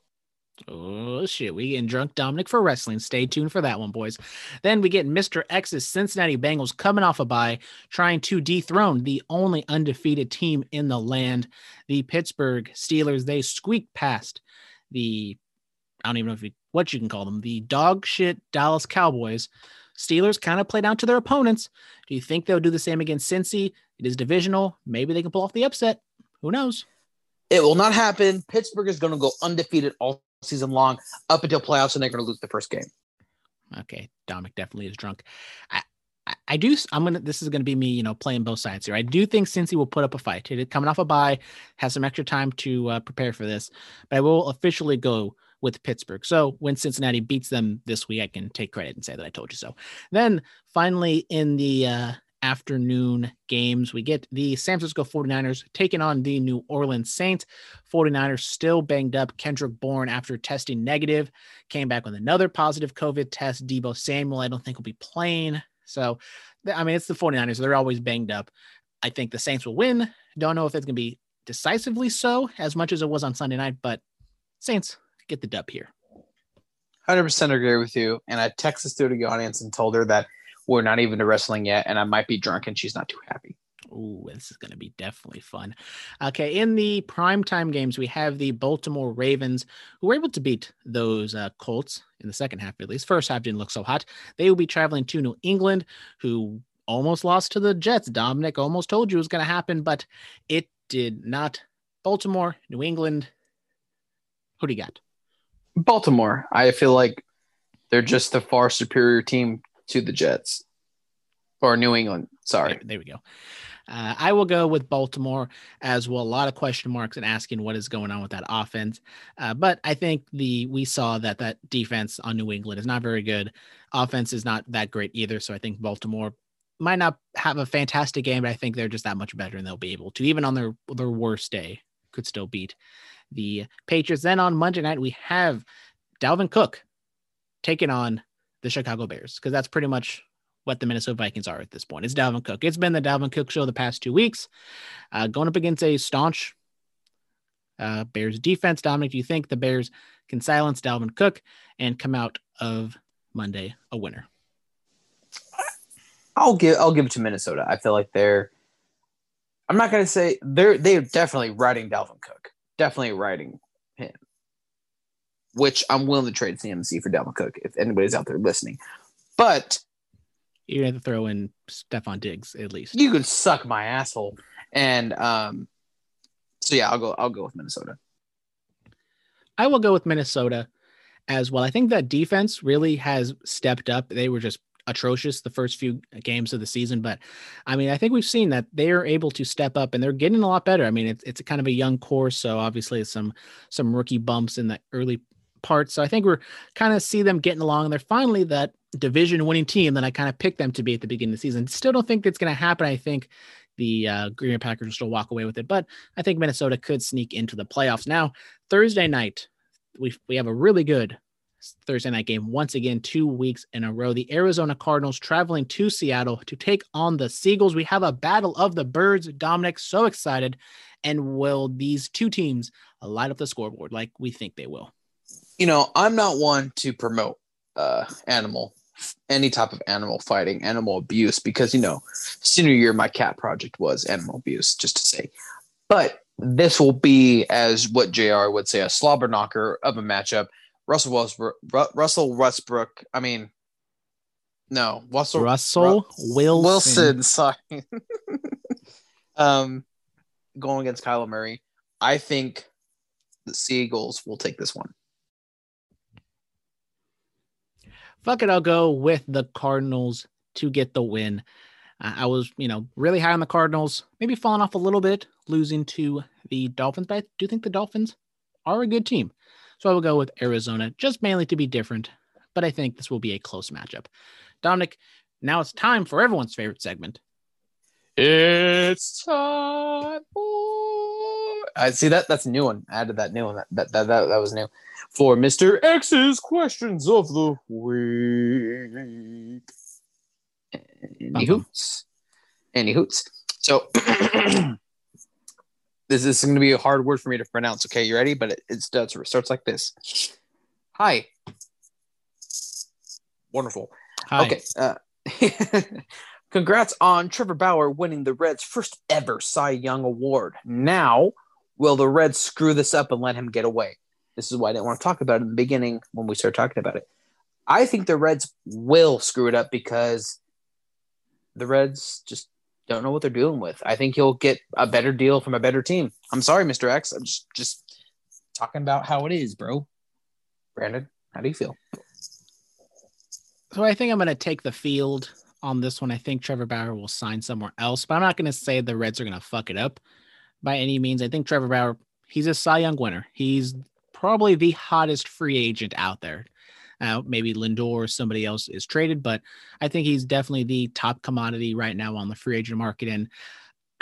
Oh, shit. We getting drunk Dominic for wrestling. Stay tuned for that one, boys. Then we get Mister X's Cincinnati Bengals coming off a bye, trying to dethrone the only undefeated team in the land, the Pittsburgh Steelers. They squeaked past the, I don't even know if you, what you can call them, the dog shit Dallas Cowboys. Steelers kind of play down to their opponents. Do you think they'll do the same against Cincy? It is divisional. Maybe they can pull off the upset. Who knows? It will not happen. Pittsburgh is going to go undefeated all season long up until playoffs, and they're going to lose the first game. Okay. Dominic definitely is drunk. I, I, I do. I'm going to, this is going to be me, you know, playing both sides here. I do think Cincy will put up a fight. It coming off a bye, has some extra time to uh, prepare for this, but I will officially go with Pittsburgh. So when Cincinnati beats them this week, I can take credit and say that I told you so. Then finally in the uh, afternoon games, we get the San Francisco forty-niners taking on the New Orleans Saints. forty-niners still banged up. Kendrick Bourne, after testing negative, came back with another positive COVID test. Deebo Samuel, I don't think will be playing. So, I mean, it's the forty-niners. They're always banged up. I think the Saints will win. Don't know if it's going to be decisively so as much as it was on Sunday night, but Saints get the dub here. one hundred percent agree with you. And I texted the studio audience and told her that we're not even to wrestling yet, and I might be drunk, and she's not too happy. Ooh, this is going to be definitely fun. Okay, in the primetime games, we have the Baltimore Ravens, who were able to beat those uh, Colts in the second half, at least. First half didn't look so hot. They will be traveling to New England, who almost lost to the Jets. Dominic almost told you it was going to happen, but it did not. Baltimore, New England, who do you got? Baltimore. I feel like they're just the far superior team to the Jets or New England. Sorry. There, there we go. Uh, I will go with Baltimore as well. A lot of question marks and asking what is going on with that offense. Uh, but I think the, we saw that that defense on New England is not very good. Offense is not that great either. So I think Baltimore might not have a fantastic game, but I think they're just that much better and they'll be able to, even on their, their worst day, could still beat the Patriots. Then on Monday night, we have Dalvin Cook taking on the Chicago Bears, because that's pretty much what the Minnesota Vikings are at this point. It's Dalvin Cook. It's been the Dalvin Cook show the past two weeks, uh, going up against a staunch uh, Bears defense. Dominic, do you think the Bears can silence Dalvin Cook and come out of Monday a winner? I'll give I'll give it to Minnesota. I feel like they're – I'm not going to say – they're they're definitely riding Dalvin Cook. Definitely riding him, which I'm willing to trade C M C for Dalvin Cook if anybody's out there listening. But you have to throw in Stephon Diggs at least. You could suck my asshole. And um, so yeah, I'll go. I'll go with Minnesota. I will go with Minnesota as well. I think that defense really has stepped up. They were just atrocious the first few games of the season, but I mean, I think we've seen that they are able to step up and they're getting a lot better. I mean, it's it's a kind of a young core, so obviously some some rookie bumps in the early part. So I think we're kind of see them getting along, and they're finally that division winning team that I kind of picked them to be at the beginning of the season. Still don't think that's going to happen. I think the uh, Green Bay Packers will still walk away with it. But I think Minnesota could sneak into the playoffs. Now, Thursday night, we we have a really good Thursday night game. Once again, two weeks in a row. The Arizona Cardinals traveling to Seattle to take on the Seagulls. We have a battle of the birds. Dominic, so excited. And will these two teams light up the scoreboard like we think they will? You know, I'm not one to promote uh, animal, any type of animal fighting, animal abuse, because, you know, senior year, my cat project was animal abuse, just to say. But this will be, as what J R would say, a slobber knocker of a matchup. Russell Westbrook, Russell Westbrook. I mean, no, Russell, Russell Ru- Wilson. Wilson, sorry. um, going against Kyler Murray. I think the Seagulls will take this one. Fuck it, I'll go with the Cardinals to get the win. Uh, I was, you know, really high on the Cardinals, maybe falling off a little bit, losing to the Dolphins, but I do think the Dolphins are a good team. So I will go with Arizona, just mainly to be different, but I think this will be a close matchup. Dominic, now it's time for everyone's favorite segment. It's time for... I see that. That's a new one. I added that new one. That that that, that, that was new. For Mister X's Questions of the Week. Any hoots. Any hoots. So... This is going to be a hard word for me to pronounce. Okay, you ready? But it, it starts, starts like this. Hi. Wonderful. Hi. Okay. Uh, congrats on Trevor Bauer winning the Reds' first ever Cy Young Award. Now, will the Reds screw this up and let him get away? This is why I didn't want to talk about it in the beginning when we started talking about it. I think the Reds will screw it up because the Reds just don't know what they're doing with. I think he'll get a better deal from a better team. I'm sorry, Mister X. I'm just, just talking about how it is, bro. Brandon, how do you feel? So I think I'm going to take the field on this one. I think Trevor Bauer will sign somewhere else, but I'm not going to say the Reds are going to fuck it up by any means. I think Trevor Bauer, he's a Cy Young winner. He's probably the hottest free agent out there. Uh, maybe Lindor or somebody else is traded, but I think he's definitely the top commodity right now on the free agent market. And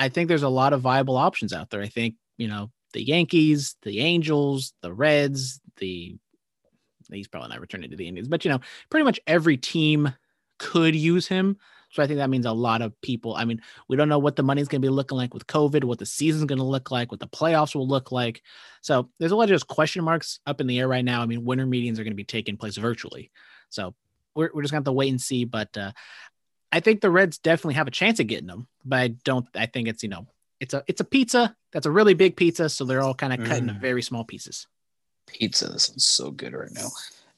I think there's a lot of viable options out there. I think, you know, the Yankees, the Angels, the Reds, the, he's probably not returning to the Indians, but you know, pretty much every team could use him. So I think that means a lot of people. I mean, we don't know what the money's going to be looking like with COVID, what the season's going to look like, what the playoffs will look like. So there's a lot of just question marks up in the air right now. I mean, winter meetings are going to be taking place virtually. So we're, we're just going to have to wait and see. But uh, I think the Reds definitely have a chance at getting them. But I don't, I think it's, you know, it's a, it's a pizza. That's a really big pizza. So they're all kind of mm. cut into very small pieces. Pizza. This is so good right now.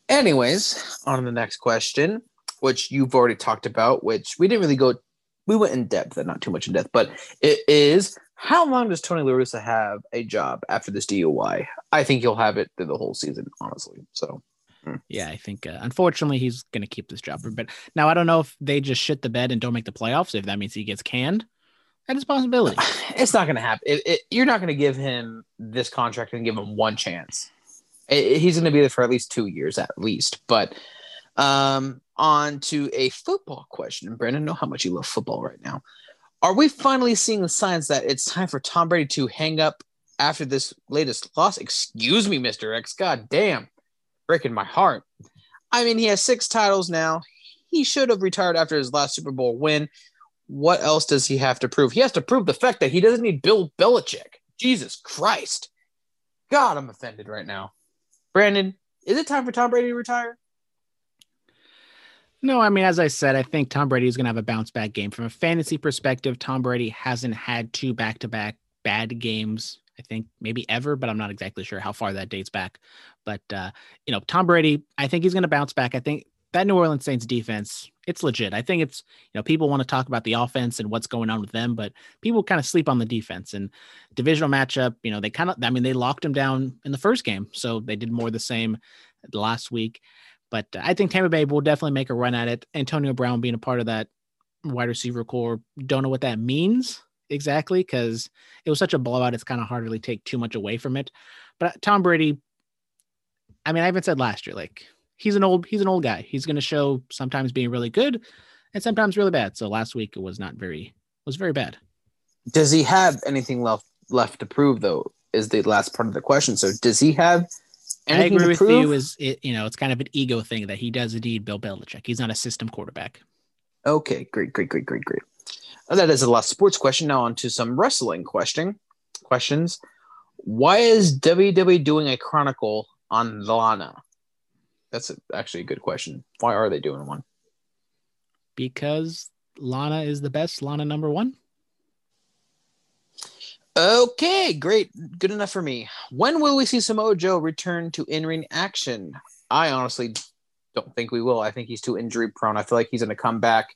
Anyways, on to the next question, which you've already talked about, which we didn't really go – we went in depth, not too much in depth, but it is, how long does Tony La Russa have a job after this D U I? I think he'll have it through the whole season, honestly. So, mm. yeah, I think uh, – unfortunately, he's going to keep this job. But now I don't know if they just shit the bed and don't make the playoffs, if that means he gets canned. That is a possibility. It's not going to happen. It, it, you're not going to give him this contract and give him one chance. It, he's going to be there for at least two years at least, but – Um, on to a football question. Brandon, know how much you love football right now. Are we finally seeing the signs that it's time for Tom Brady to hang up after this latest loss? Excuse me, Mister X. God damn. Breaking my heart. I mean, he has six titles now. He should have retired after his last Super Bowl win. What else does he have to prove? He has to prove the fact that he doesn't need Bill Belichick. Jesus Christ. God, I'm offended right now. Brandon, is it time for Tom Brady to retire? No, I mean, as I said, I think Tom Brady is going to have a bounce back game. From a fantasy perspective, Tom Brady hasn't had two back-to-back bad games, I think, maybe ever, but I'm not exactly sure how far that dates back. But, uh, you know, Tom Brady, I think he's going to bounce back. I think that New Orleans Saints defense, it's legit. I think it's, you know, people want to talk about the offense and what's going on with them, but people kind of sleep on the defense. And divisional matchup, you know, they kind of, I mean, they locked him down in the first game, so they did more of the same last week. But I think Tampa Bay will definitely make a run at it. Antonio Brown being a part of that wide receiver core, don't know what that means exactly because it was such a blowout. It's kind of hard to really take too much away from it. But Tom Brady, I mean, I even said last year, like he's an old, he's an old guy. He's going to show sometimes being really good and sometimes really bad. So last week it was not very, was very bad. does he have anything left left to prove, though, is the last part of the question. So does he have anything to prove? I agree with you. Is it, you know, it's kind of an ego thing that he does indeed Bill Belichick. He's not a system quarterback. Okay, great, great, great, great, great. Oh, that is the last sports question. Now on to some wrestling question questions. Why is W W E doing a chronicle on Lana? That's a, actually a good question. Why are they doing one? Because Lana is the best. Lana number one. Okay, great. Good enough for me. When will we see Samoa Joe return to in-ring action? I honestly don't think we will. I think he's too injury prone. I feel like he's going to come back,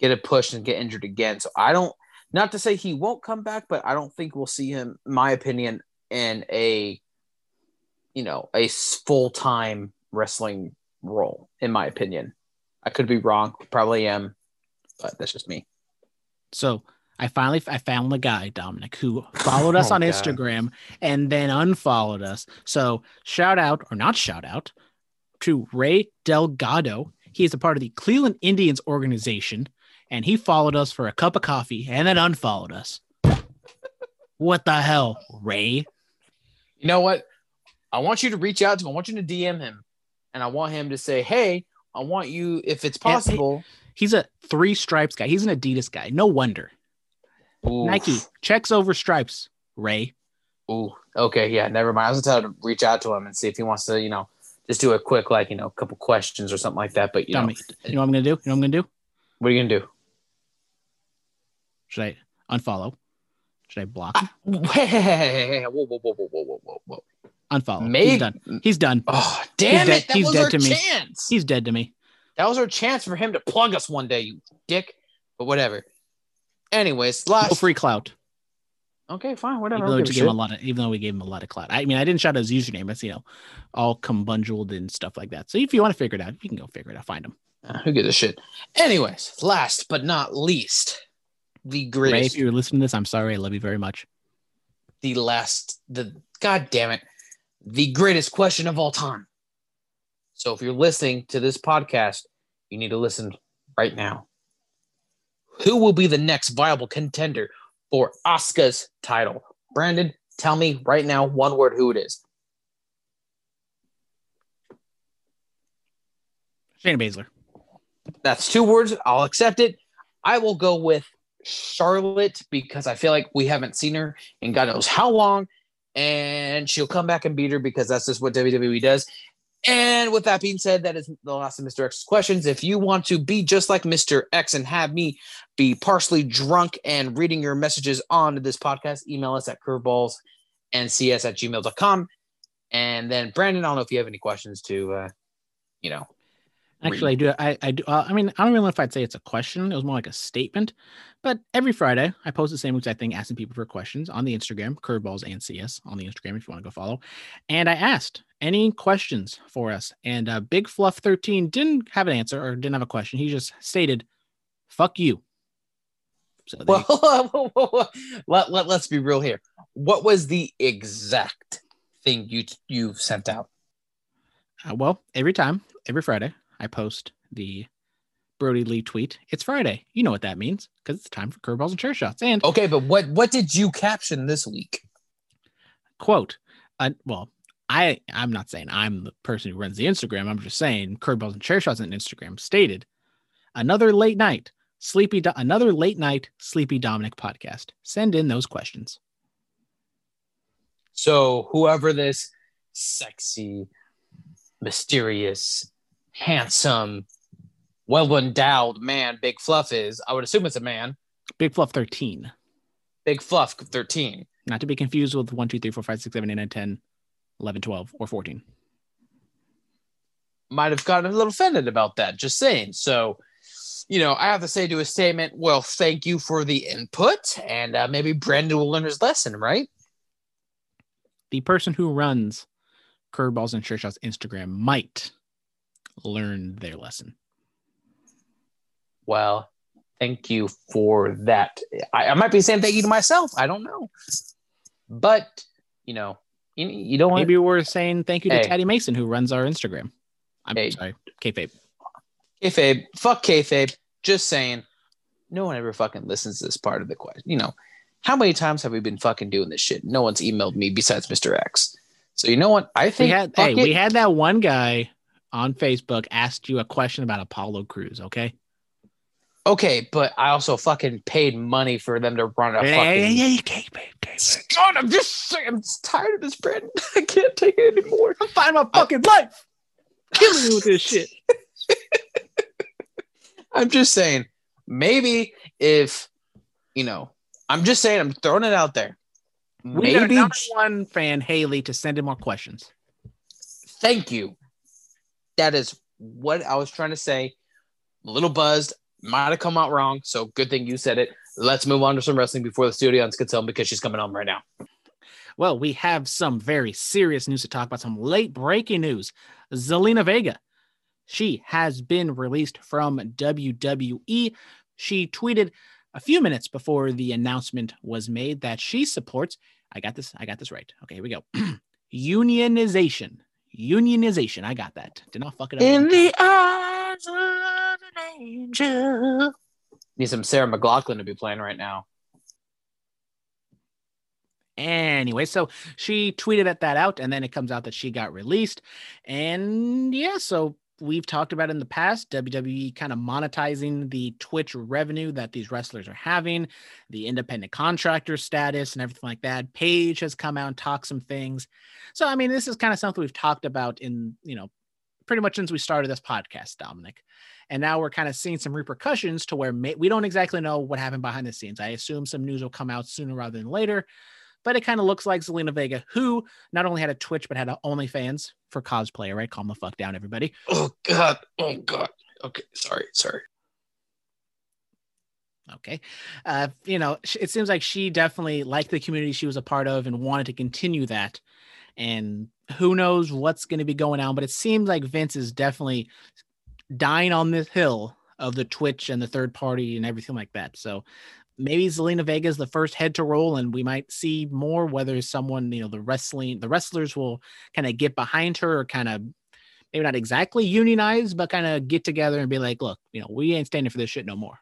get a push, and get injured again. So I don't, not to say he won't come back, but I don't think we'll see him, my opinion, in a, you know, a full-time wrestling role, in my opinion. I could be wrong. Probably am, but that's just me. So I finally I found the guy, Dominic, who followed us oh, on God. Instagram and then unfollowed us. So shout out, or not shout out, to Ray Delgado. He is a part of the Cleveland Indians organization, and he followed us for a cup of coffee and then unfollowed us. What the hell, Ray? You know what? I want you to reach out to him. I want you to D M him, and I want him to say, hey, I want you, if it's possible. He, he's a three stripes guy. He's an Adidas guy. No wonder. Ooh. Nike checks over stripes, Ray. Ooh, okay, yeah, never mind. I was going to reach out to him and see if he wants to, you know, just do a quick, like, you know, couple questions or something like that. But you Dummy. know, you know what I'm going to do? You know what I'm going to do? What are you going to do? Should I unfollow? Should I block? I, hey, hey, hey, whoa, whoa, whoa, whoa, whoa, whoa, whoa! Unfollow. Maybe. He's done. He's done. Oh, damn He's it! Dead. That He's was dead our to chance. Me. He's dead to me. That was our chance for him to plug us one day, you dick. But whatever. Anyways, last no free clout. Okay, fine, whatever. Even though, give give him a lot of, even though we gave him a lot of clout. I mean, I didn't shout out his username. That's, you know, all combundled and stuff like that. So if you want to figure it out, you can go figure it out. Find him. Uh, who gives a shit? Anyways, last but not least, the greatest. Ray, if you're listening to this, I'm sorry. I love you very much. The last, the God damn it, the greatest question of all time. So if you're listening to this podcast, you need to listen right now. Who will be the next viable contender for Asuka's title? Brandon, tell me right now, one word, who it is. Shayna Baszler. That's two words. I'll accept it. I will go with Charlotte because I feel like we haven't seen her in God knows how long, and she'll come back and beat her because that's just what W W E does. And with that being said, that is the last of Mister X's questions. If you want to be just like Mister X and have me be partially drunk and reading your messages on this podcast, email us at curveballs n c s at gmail dot com. And then, Brandon, I don't know if you have any questions to, uh, you know. Actually, read. I do. I, I do. Uh, I mean, I don't even know if I'd say it's a question. It was more like a statement. But every Friday, I post the same exact thing, asking people for questions on the Instagram, curveballs n c s on the Instagram if you want to go follow. And I asked, any questions for us? And uh, Big Fluff thirteen didn't have an answer or didn't have a question. He just stated, fuck you. So they- well, let, let, let's be real here. What was the exact thing you, you've sent out? Uh, well, every time, every Friday, I post the Brody Lee tweet. It's Friday. You know what that means because it's time for curveballs and chair shots. And okay, but what what did you caption this week? Quote, uh, well, I, I'm not saying I'm the person who runs the Instagram. I'm just saying curveballs and chair shots on Instagram stated, another late night, sleepy, Do- another late night, sleepy Dominic podcast. Send in those questions. So whoever this sexy, mysterious, handsome, well-endowed man Big Fluff is, I would assume it's a man. Big Fluff thirteen. Big Fluff thirteen. Not to be confused with one, two, three, four, five, six, seven, eight, nine, ten, eleven, twelve, or fourteen. Might have gotten a little offended about that, just saying. So, you know, I have to say to his statement, well, thank you for the input, and uh, maybe Brandon will learn his lesson, right? The person who runs Curveballs and Chair Shots Instagram might learned their lesson. Well, thank you for that. I, I might be saying thank you to myself. I don't know. But, you know, you, you don't want to be worth saying thank you to hey. Taddy Mason, who runs our Instagram. I'm hey. sorry. Kayfabe. Kayfabe. Fuck kayfabe. Just saying. No one ever fucking listens to this part of the question. You know, How many times have we been fucking doing this shit? No one's emailed me besides Mister X. So you know what? I think we had, hey, it. we had that one guy on Facebook asked you a question about Apollo Crews. Okay. Okay, but I also fucking paid money for them to run a yeah, fucking. Yeah, yeah, you can't pay. God, I'm just, I'm just tired of this, Brandon. I can't take it anymore. I'm fighting my fucking I... life. Killing me with this shit. I'm just saying, maybe if, you know, I'm just saying, I'm throwing it out there. We maybe got one fan, Haley, to send in more questions. Thank you. That is what I was trying to say. A little buzzed. Might have come out wrong, so good thing you said it. Let's move on to some wrestling before the studio audience gets home because she's coming home right now. Well, we have some very serious news to talk about, some late-breaking news. Zelina Vega, she has been released from W W E. She tweeted a few minutes before the announcement was made that she supports, I got this, I got this right. Okay, here we go. Unionization. Unionization. I got that. Did not fuck it up. In the eyes of an angel. Need some Sarah McLachlan to be playing right now. Anyway, so she tweeted at that out, and then it comes out that she got released. And yeah, so we've talked about in the past, W W E kind of monetizing the Twitch revenue that these wrestlers are having, the independent contractor status and everything like that. Paige has come out and talked some things. So, I mean, this is kind of something we've talked about in, you know, pretty much since we started this podcast, Dominic. And now we're kind of seeing some repercussions to where may- we don't exactly know what happened behind the scenes. I assume some news will come out sooner rather than later, but it kind of looks like Zelina Vega, who not only had a Twitch, but had a OnlyFans for cosplay, right? Calm the fuck down, everybody. Oh, God. Oh, God. Okay. Sorry. Sorry. Okay. Uh, you know, it seems like she definitely liked the community she was a part of and wanted to continue that. And who knows what's going to be going on, but it seems like Vince is definitely dying on this hill of the Twitch and the third party and everything like that. So maybe Zelina Vega is the first head to roll and we might see more, whether someone, you know, the wrestling, the wrestlers will kind of get behind her or kind of maybe not exactly unionize, but kind of get together and be like, look, you know, we ain't standing for this shit no more.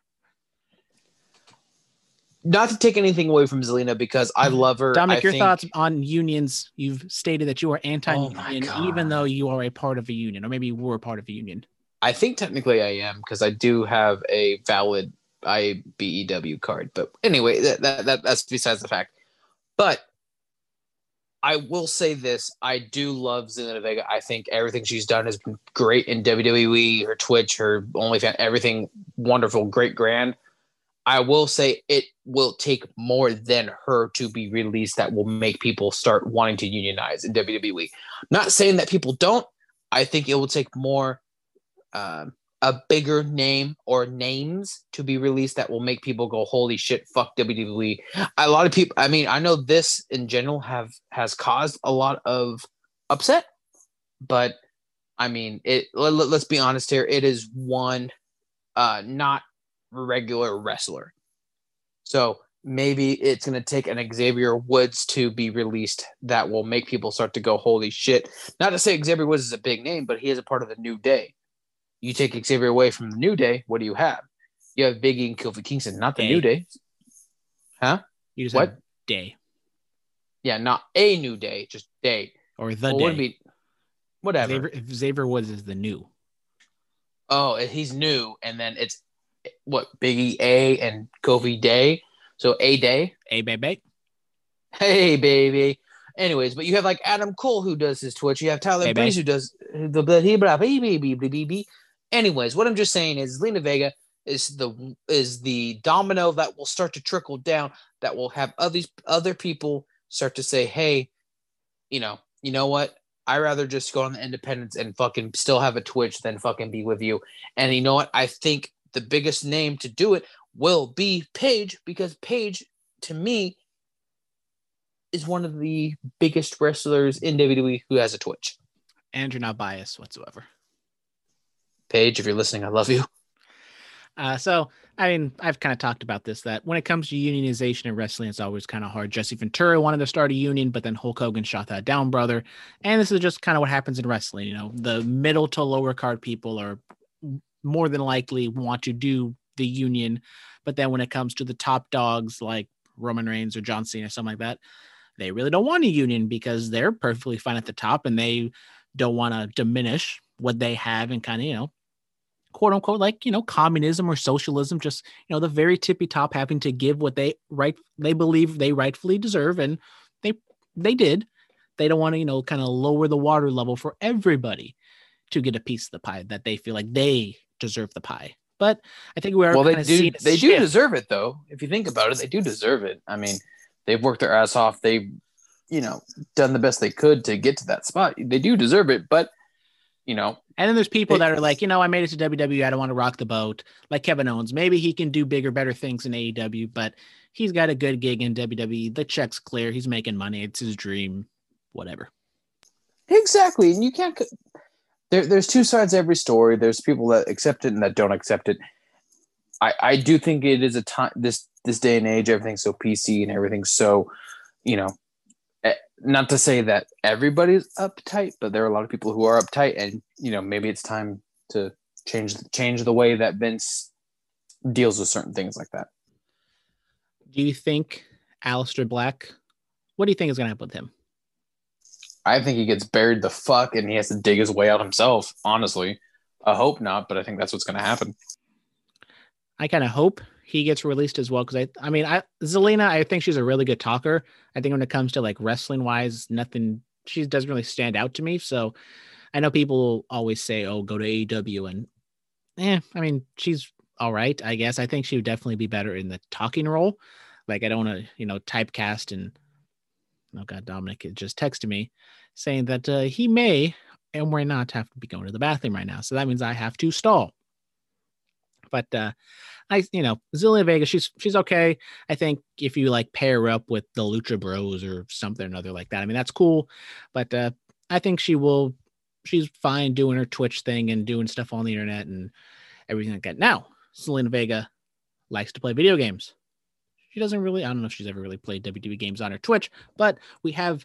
Not to take anything away from Zelina because I love her. Dominic, I your think... thoughts on unions. You've stated that you are anti-union, oh even though you are a part of a union, or maybe you were a part of a union. I think technically I am because I do have a valid I B E W card. But anyway, that, that, that that's besides the fact. But I will say this. I do love Zelina Vega. I think everything she's done has been great in W W E, her Twitch, her OnlyFans, everything wonderful, great, grand. I will say it will take more than her to be released that will make people start wanting to unionize in W W E. Not saying that people don't. I think it will take more, um, a bigger name or names to be released that will make people go, holy shit, fuck W W E. A lot of people, I mean, I know this in general have has caused a lot of upset, but I mean, it. Let, let's be honest here. It is one, uh, not regular wrestler. So maybe it's going to take an Xavier Woods to be released that will make people start to go, holy shit. Not to say Xavier Woods is a big name, but he is a part of the New Day. You take Xavier away from the New Day, what do you have? You have Big E and Kofi Kingston, not the Day. New Day. Huh? You just what? Have Day. Yeah, not a New Day, just Day. Or the well, Day. Would be, whatever. Xavier, Xavier Woods is the new. Oh, he's new, and then it's what, Big E A and Kofi Day. So A Day. A baby. Hey baby. Anyways, but you have like Adam Cole who does his Twitch. You have Tyler hey, Breeze babe. Who does the blah blah blah. Anyways, what I'm just saying is Zelina Vega is the is the domino that will start to trickle down that will have other other people start to say, hey, you know, you know what? I'd rather just go on the independents and fucking still have a Twitch than fucking be with you. And you know what? I think the biggest name to do it will be Paige, because Paige, to me, is one of the biggest wrestlers in W W E who has a Twitch. And you're not biased whatsoever. Paige, if you're listening, I love you. Uh, so, I mean, I've kind of talked about this, that when it comes to unionization in wrestling, it's always kind of hard. Jesse Ventura wanted to start a union, but then Hulk Hogan shot that down, brother. And this is just kind of what happens in wrestling. You know, the middle to lower card people are more than likely want to do the union. But then when it comes to the top dogs like Roman Reigns or John Cena or something like that, they really don't want a union because they're perfectly fine at the top and they don't want to diminish what they have and kind of, you know, quote unquote, like, you know, communism or socialism, just, you know, the very tippy top having to give what they right, they believe they rightfully deserve. And they, they did. They don't want to, you know, kind of lower the water level for everybody to get a piece of the pie that they feel like they deserve the pie. But I think we are. Well, they do. They do deserve it, though. If you think about it, they do deserve it. I mean, they've worked their ass off. They've, you know, done the best they could to get to that spot. They do deserve it, but, you know. And then there's people that are like, you know, I made it to W W E. I don't want to rock the boat. Like Kevin Owens, maybe he can do bigger, better things in A E W, but he's got a good gig in W W E. The check's clear. He's making money. It's his dream. Whatever. Exactly, and you can't. There, there's two sides to every story. There's people that accept it and that don't accept it. I, I do think it is a time, this this day and age, everything's so P C and everything's so, you know, not to say that everybody's uptight, but there are a lot of people who are uptight, and, you know, maybe it's time to change change the way that Vince deals with certain things like that. Do you think Aleister Black, what do you think is going to happen with him? I think he gets buried the fuck and he has to dig his way out himself, honestly. I hope not, but I think that's what's going to happen. I kind of hope he gets released as well, because I I mean, I Zelina, I think she's a really good talker. I think when it comes to, like, wrestling-wise, nothing – she doesn't really stand out to me. So I know people always say, oh, go to A E W, and, eh, I mean, she's all right, I guess. I think she would definitely be better in the talking role. Like, I don't want to, you know, typecast and – oh God, Dominic just texted me saying that uh, he may and we're not have to be going to the bathroom right now. So that means I have to stall. But uh, I, you know, Zelina Vega, she's, she's okay. I think if you, like, pair her up with the Lucha Bros or something or another like that, I mean, that's cool. But uh, I think she will, she's fine doing her Twitch thing and doing stuff on the internet and everything like that. Now, Zelina Vega likes to play video games. She doesn't really, I don't know if she's ever really played W W E games on her Twitch, but we have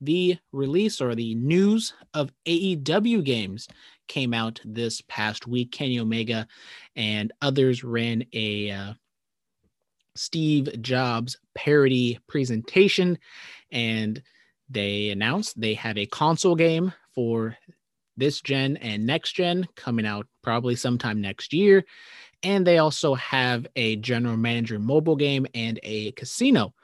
the release or the news of A E W games came out this past week. Kenny Omega and others ran a uh, Steve Jobs parody presentation, and they announced they have a console game for this gen and next gen coming out probably sometime next year. And they also have a general manager mobile game and a casino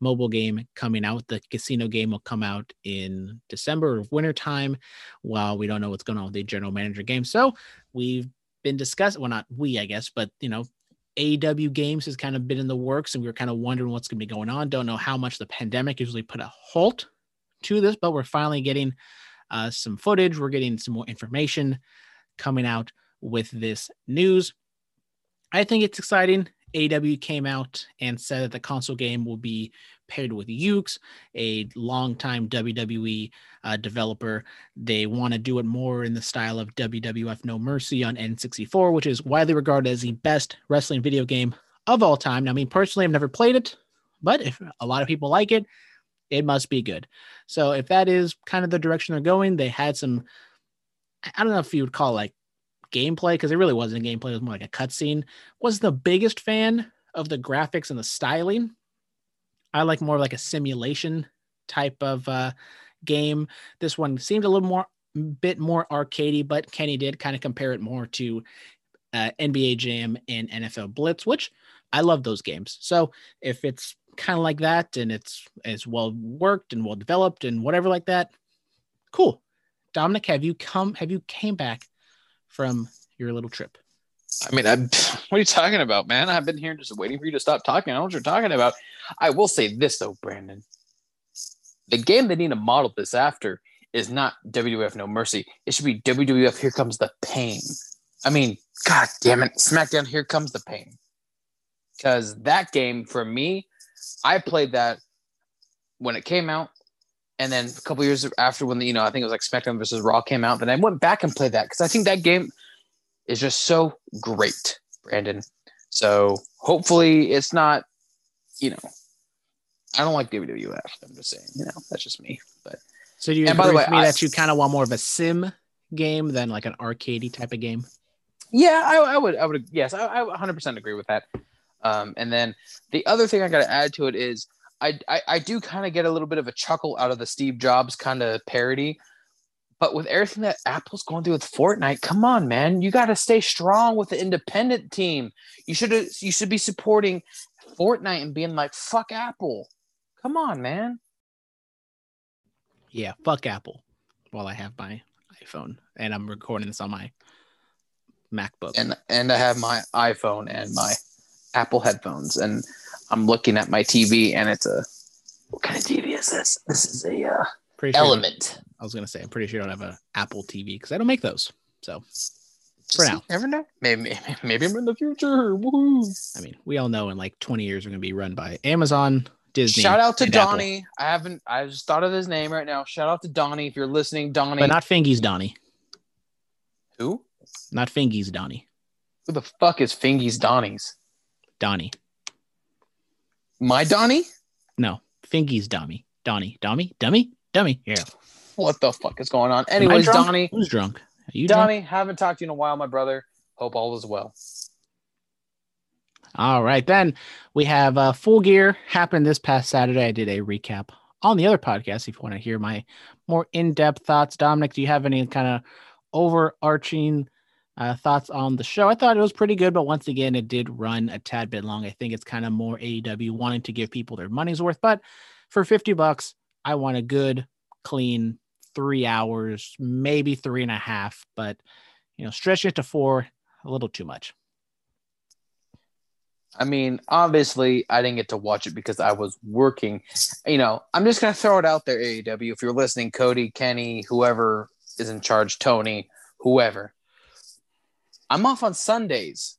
mobile game coming out. The casino game will come out in December or wintertime, while we don't know what's going on with the general manager game. So we've been discussing, well, not we, I guess, but, you know, A E W games has kind of been in the works, and we were kind of wondering what's going to be going on. Don't know how much the pandemic usually put a halt to this, but we're finally getting uh, some footage. We're getting some more information coming out with this news. I think it's exciting. A E W came out and said that the console game will be paired with Yuke's, a longtime W W E uh, developer. They want to do it more in the style of W W F No Mercy on N sixty-four, which is widely regarded as the best wrestling video game of all time. Now, I mean, personally, I've never played it, but if a lot of people like it, it must be good. So if that is kind of the direction they're going, they had some, I don't know if you would call it, like, gameplay, because it really wasn't a gameplay, it was more like a cutscene. Was the biggest fan of the graphics and the styling. I like more like a simulation type of uh game. This one seemed a little more bit more arcadey, but Kenny did kind of compare it more to uh, N B A Jam and N F L Blitz, which I love those games. So if it's kind of like that and it's as well worked and well developed and whatever like that, cool. Dominic, have you come have you came back from your little trip? I mean, I'm, what are you talking about, man? I've been here just waiting for you to stop talking. I don't know what you're talking about. I will say this, though, Brandon. The game they need to model this after is not W W F No Mercy. It should be W W F Here Comes the Pain. I mean, God damn it. SmackDown Here Comes the Pain. Because that game, for me, I played that when it came out. And then a couple years after, when the, you know, I think it was like SmackDown versus Raw came out, but I went back and played that because I think that game is just so great, Brandon. So hopefully it's not, you know, I don't like W W F. I'm just saying, you know, that's just me. But so do you agree with me I, that you kind of want more of a sim game than like an arcadey type of game? Yeah, I, I would. I would. Yes, I, I one hundred percent agree with that. Um, and then the other thing I got to add to it is I, I, I do kind of get a little bit of a chuckle out of the Steve Jobs kind of parody. But with everything that Apple's going through with Fortnite, come on, man. You got to stay strong with the independent team. You should you should be supporting Fortnite and being like, fuck Apple. Come on, man. Yeah, fuck Apple. While I have my iPhone and I'm recording this on my MacBook. And and I have my iPhone and my Apple headphones. And I'm looking at my T V and it's a... What kind of T V is this? This is a... Uh, Sure Element. I was gonna say, I'm pretty sure I don't have an Apple T V because I don't make those. So for now, never know. Maybe, maybe I'm in the future. Woo-hoo. I mean, we all know in like twenty years we're gonna be run by Amazon, Disney. Shout out to Donnie. Apple. I haven't. I just thought of his name right now. Shout out to Donnie if you're listening, Donnie. But not Fingy's Donnie. Who? Not Fingy's Donnie. Who the fuck is Fingy's Donnie's? Donnie. My Donnie? No, Fingy's Donnie. Donnie, Dummy, Dummy. Dummy, yeah. What the fuck is going on? Anyways, Donnie. Who's drunk? Are you Donnie, drunk? Haven't talked to you in a while, my brother. Hope all is well. All right, then. We have uh, Full Gear happened this past Saturday. I did a recap on the other podcast if you want to hear my more in-depth thoughts. Dominic, do you have any kind of overarching uh, thoughts on the show? I thought it was pretty good, but once again, it did run a tad bit long. I think it's kind of more A E W wanting to give people their money's worth, but for fifty bucks, I want a good, clean three hours, maybe three and a half, but, you know, stretching it to four, a little too much. I mean, obviously, I didn't get to watch it because I was working. You know, I'm just going to throw it out there, A E W. If you're listening, Cody, Kenny, whoever is in charge, Tony, whoever. I'm off on Sundays.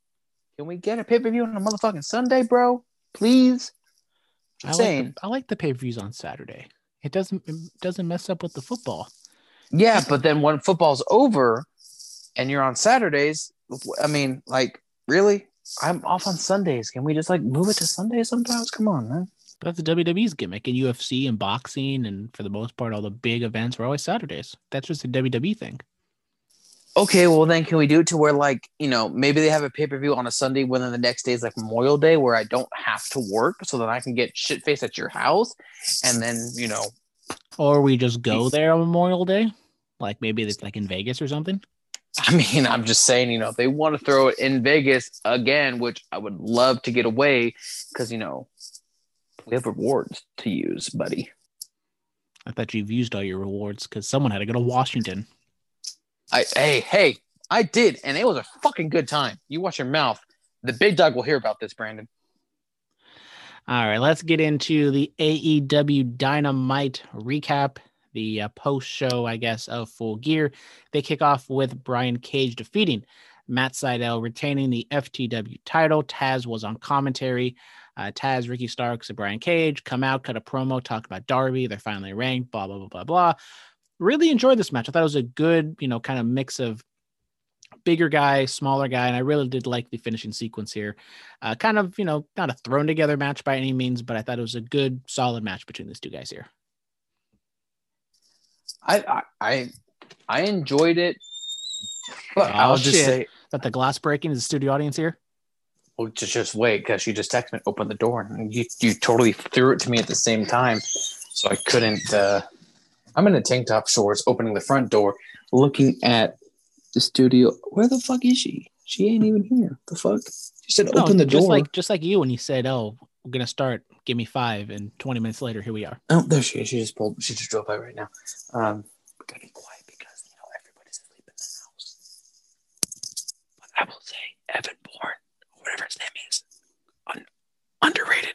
Can we get a pay-per-view on a motherfucking Sunday, bro? Please? I'm saying. Like the, I like the pay-per-views on Saturday. It doesn't it doesn't mess up with the football. Yeah, but then when football's over and you're on Saturdays, I mean, like, really? I'm off on Sundays. Can we just, like, move it to Sundays sometimes? Come on, man. But that's the W W E's gimmick. And U F C and boxing and, for the most part, all the big events were always Saturdays. That's just a W W E thing. Okay, well, then can we do it to where, like, you know, maybe they have a pay-per-view on a Sunday when then the next day is, like, Memorial Day where I don't have to work so that I can get shit-faced at your house and then, you know. Or we just go there on Memorial Day? Like, maybe it's, like, in Vegas or something? I mean, I'm just saying, you know, if they want to throw it in Vegas again, which I would love to get away because, you know, we have rewards to use, buddy. I thought you've used all your rewards because someone had to go to Washington. I, hey, hey, I did, and it was a fucking good time. You watch your mouth. The big dog will hear about this, Brandon. All right, let's get into the A E W Dynamite recap, the uh, post-show, I guess, of Full Gear. They kick off with Brian Cage defeating Matt Sydal, retaining the F T W title. Taz was on commentary. Uh, Taz, Ricky Starks, and Brian Cage come out, cut a promo, talk about Darby. They're finally ranked, blah, blah, blah, blah, blah. Really enjoyed this match. I thought it was a good, you know, kind of mix of bigger guy, smaller guy, and I really did like the finishing sequence here. Uh, kind of, you know, not a thrown together match by any means, but I thought it was a good, solid match between these two guys here. I I I enjoyed it. But oh, I'll just shit. say that the glass breaking is the studio audience here. Well, just just wait because you just texted me, open the door, and you you totally threw it to me at the same time, so I couldn't. Uh... I'm in a tank top shorts, opening the front door, looking at the studio. Where the fuck is she? She ain't even here. The fuck? She said, no, "Open the just door." Like, just like you when you said, "Oh, we're gonna start. Give me five." And twenty minutes later, here we are. Oh, there she is. She just pulled. She just drove by right now. Um, we gotta be quiet because you know everybody's asleep in the house. But I will say, Evan Bourne, whatever his name is, un- underrated.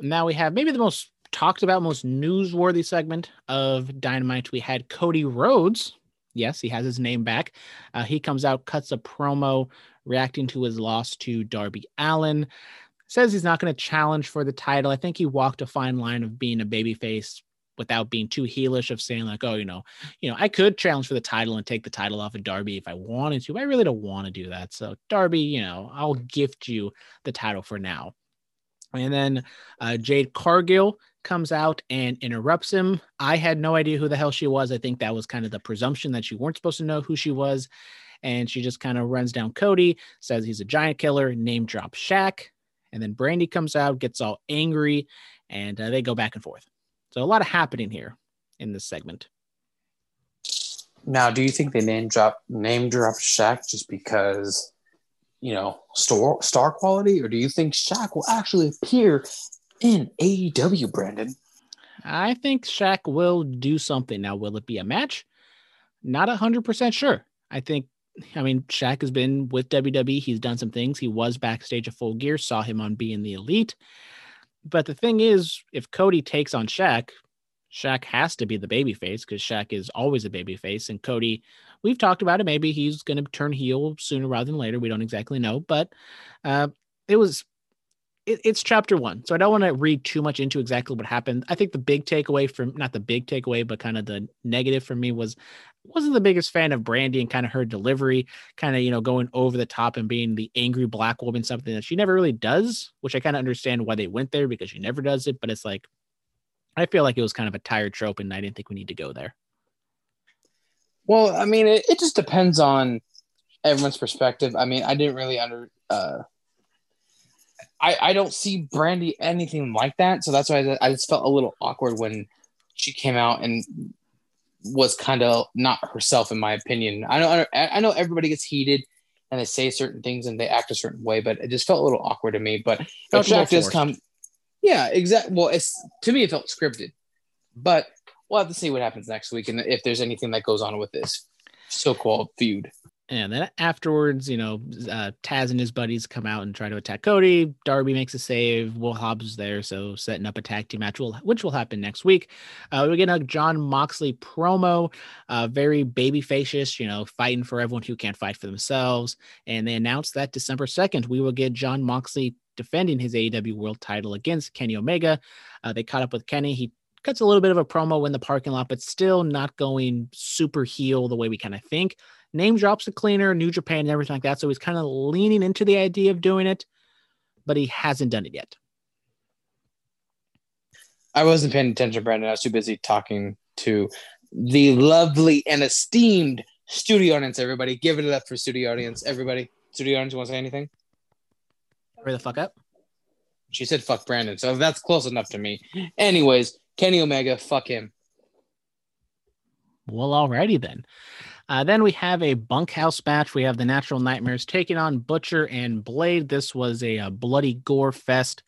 Now we have maybe the most talked about, most newsworthy segment of Dynamite. We had Cody Rhodes. Yes, he has his name back. Uh, he comes out, cuts a promo, reacting to his loss to Darby Allin. Says he's not going to challenge for the title. I think he walked a fine line of being a babyface without being too heelish of saying like, oh, you know, you know, I could challenge for the title and take the title off of Darby if I wanted to. But I really don't want to do that. So Darby, you know, I'll gift you the title for now. And then uh, Jade Cargill comes out and interrupts him. I had no idea who the hell she was. I think that was kind of the presumption that you weren't supposed to know who she was. and she just kind of runs down Cody, says he's a giant killer, name drop Shaq, and then Brandy comes out, gets all angry, and uh, they go back and forth. So a lot of happening here in this segment. Now, do you think they name drop name drop Shaq just because, you know, star, star quality, or do you think Shaq will actually appear in A E W, Brandon? I think Shaq will do something. Now, will it be a match? Not one hundred percent sure. I think, I mean, Shaq has been with W W E. He's done some things. He was backstage at Full Gear, saw him on Being the Elite. But the thing is, if Cody takes on Shaq, Shaq has to be the babyface because Shaq is always a babyface. And Cody, we've talked about it. Maybe he's going to turn heel sooner rather than later. We don't exactly know. But uh, it was it, it's chapter one. So I don't want to read too much into exactly what happened. I think the big takeaway from not the big takeaway, but kind of the negative for me was wasn't the biggest fan of Brandy and kind of her delivery, kind of, you know, going over the top and being the angry black woman, something that she never really does, which I kind of understand why they went there because she never does it. But it's like, I feel like it was kind of a tired trope, and I didn't think we need to go there. Well, I mean, it, it just depends on everyone's perspective. I mean, I didn't really under uh, – I, I don't see Brandy anything like that, so that's why I, I just felt a little awkward when she came out and was kind of not herself, in my opinion. I know, I know everybody gets heated, and they say certain things, and they act a certain way, but it just felt a little awkward to me. But if Jack does come – yeah, exactly. Well, it's to me, it felt scripted, but we'll have to see what happens next week and if there's anything that goes on with this so-called feud. And then afterwards, you know, uh, Taz and his buddies come out and try to attack Cody. Darby makes a save. Will Hobbs is there, so setting up a tag team match, which will happen next week. Uh, we're getting a John Moxley promo, uh, very babyfacious, you know, fighting for everyone who can't fight for themselves. And they announced that December second, we will get John Moxley defending his A E W world title against Kenny Omega. Uh, they caught up with Kenny. He cuts a little bit of a promo in the parking lot, but still not going super heel the way we kind of think. Name drops the cleaner, New Japan and everything like that. So he's kind of leaning into the idea of doing it, but he hasn't done it yet. I wasn't paying attention, Brandon. I was too busy talking to the lovely and esteemed studio audience, everybody. Give it up for studio audience, everybody. Studio audience, you want to say anything? Hurry the fuck up. She said fuck Brandon, so that's close enough to me. Anyways, Kenny Omega, fuck him. Well, alrighty then. Uh, then we have a bunkhouse match. We have the Natural Nightmares taking on Butcher and Blade. This was a, a bloody gore fest.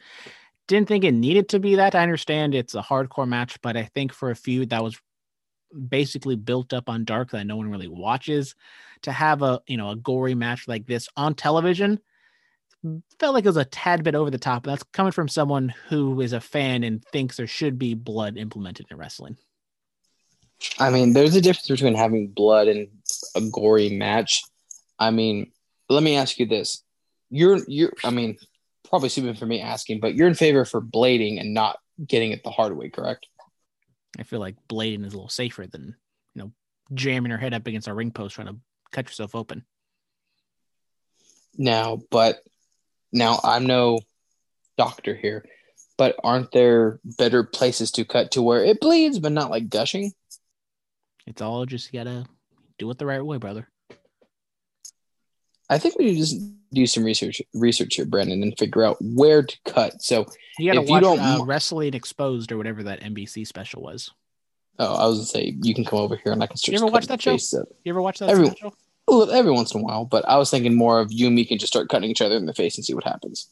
Didn't think it needed to be that. I understand it's a hardcore match, but I think for a feud that was basically built up on Dark that no one really watches, to have a, you know, a gory match like this on television felt like it was a tad bit over the top. That's coming from someone who is a fan and thinks there should be blood implemented in wrestling. I mean, there's a difference between having blood and a gory match. I mean, let me ask you this. You're, you're, I mean, probably stupid for me asking, but you're in favor for blading and not getting it the hard way, correct? I feel like blading is a little safer than, you know, jamming her head up against a ring post trying to cut yourself open. Now, but now I'm no doctor here, but aren't there better places to cut to where it bleeds, but not like gushing? It's all just, you gotta do it the right way, brother. I think we just do some research, research here, Brandon, and figure out where to cut. So you gotta if watch you don't, uh, Wrestling Exposed or whatever that N B C special was. Oh, I was gonna say you can come over here and I can search. You ever watch that show? You ever watch that every, show? Every once in a while, but I was thinking more of you and me can just start cutting each other in the face and see what happens.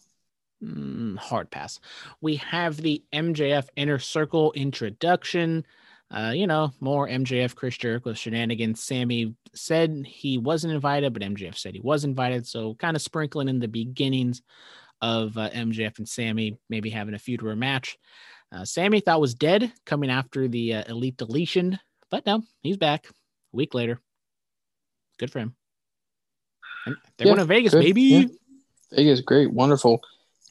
Mm, hard pass. We have the M J F Inner Circle introduction. Uh, you know, more M J F, Chris Jericho shenanigans. Sammy said he wasn't invited, but M J F said he was invited. So kind of sprinkling in the beginnings of uh, M J F and Sammy, maybe having a feud or a match. Uh, Sammy thought was dead coming after the uh, elite deletion, but no, he's back a week later. Good for him. And they're yeah, going to Vegas, good. Baby. Yeah. Vegas, great, wonderful.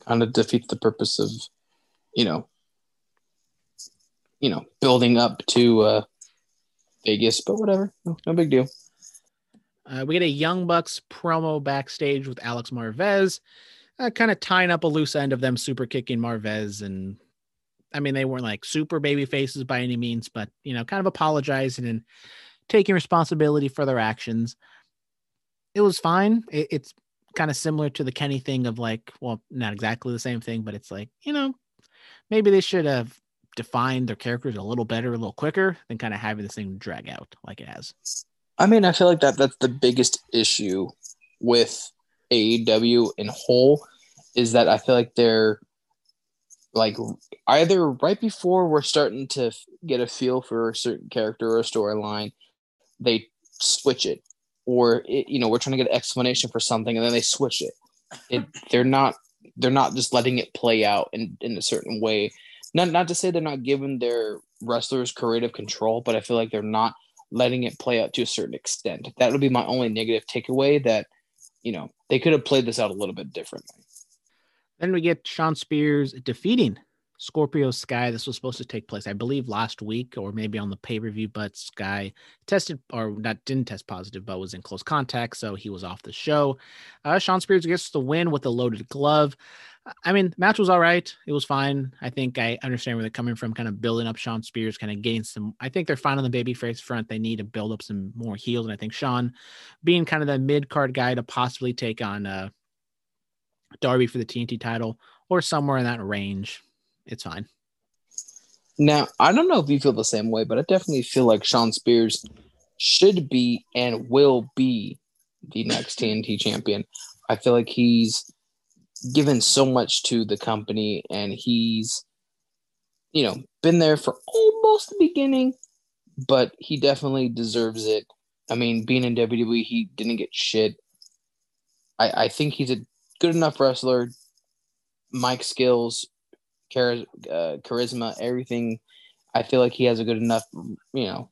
Kind of defeats the purpose of, you know, you know, building up to uh, Vegas, but whatever. No, no big deal. Uh, we get a Young Bucks promo backstage with Alex Marvez, uh, kind of tying up a loose end of them super kicking Marvez. And I mean, they weren't like super baby faces by any means, but, you know, kind of apologizing and taking responsibility for their actions. it was fine. It, it's kind of similar to the Kenny thing of like, well, not exactly the same thing, but it's like, you know, maybe they should have defined their characters a little better, a little quicker than kind of having this thing drag out like it has. I mean, I feel like that that's the biggest issue with A E W in whole, is that I feel like they're like either right before we're starting to get a feel for a certain character or a storyline, they switch it, or it, you know, we're trying to get an explanation for something and then they switch it. It they're not they're not just letting it play out in, in a certain way. Not not to say they're not giving their wrestlers creative control, but I feel like they're not letting it play out to a certain extent. That would be my only negative takeaway, that, you know, they could have played this out a little bit differently. Then we get Sean Spears defeating Scorpio Sky. This was supposed to take place, I believe, last week or maybe on the pay-per-view, but Sky tested or not didn't test positive, but was in close contact, so he was off the show. Uh, Sean Spears gets the win with a loaded glove. I mean, the match was all right. It was fine. I think I understand where they're coming from, kind of building up Sean Spears, kind of getting some. I think they're fine on the babyface front. They need to build up some more heels, and I think Sean being kind of the mid-card guy to possibly take on uh, Darby for the T N T title or somewhere in that range, it's fine. Now, I don't know if you feel the same way, but I definitely feel like Sean Spears should be and will be the next T N T champion. I feel like he's given so much to the company, and he's, you know, been there for almost the beginning, but he definitely deserves it. I mean, being in W W E, he didn't get shit. I, I think he's a good enough wrestler. Mic skills, Chariz- uh, charisma, everything. I feel like he has a good enough, you know,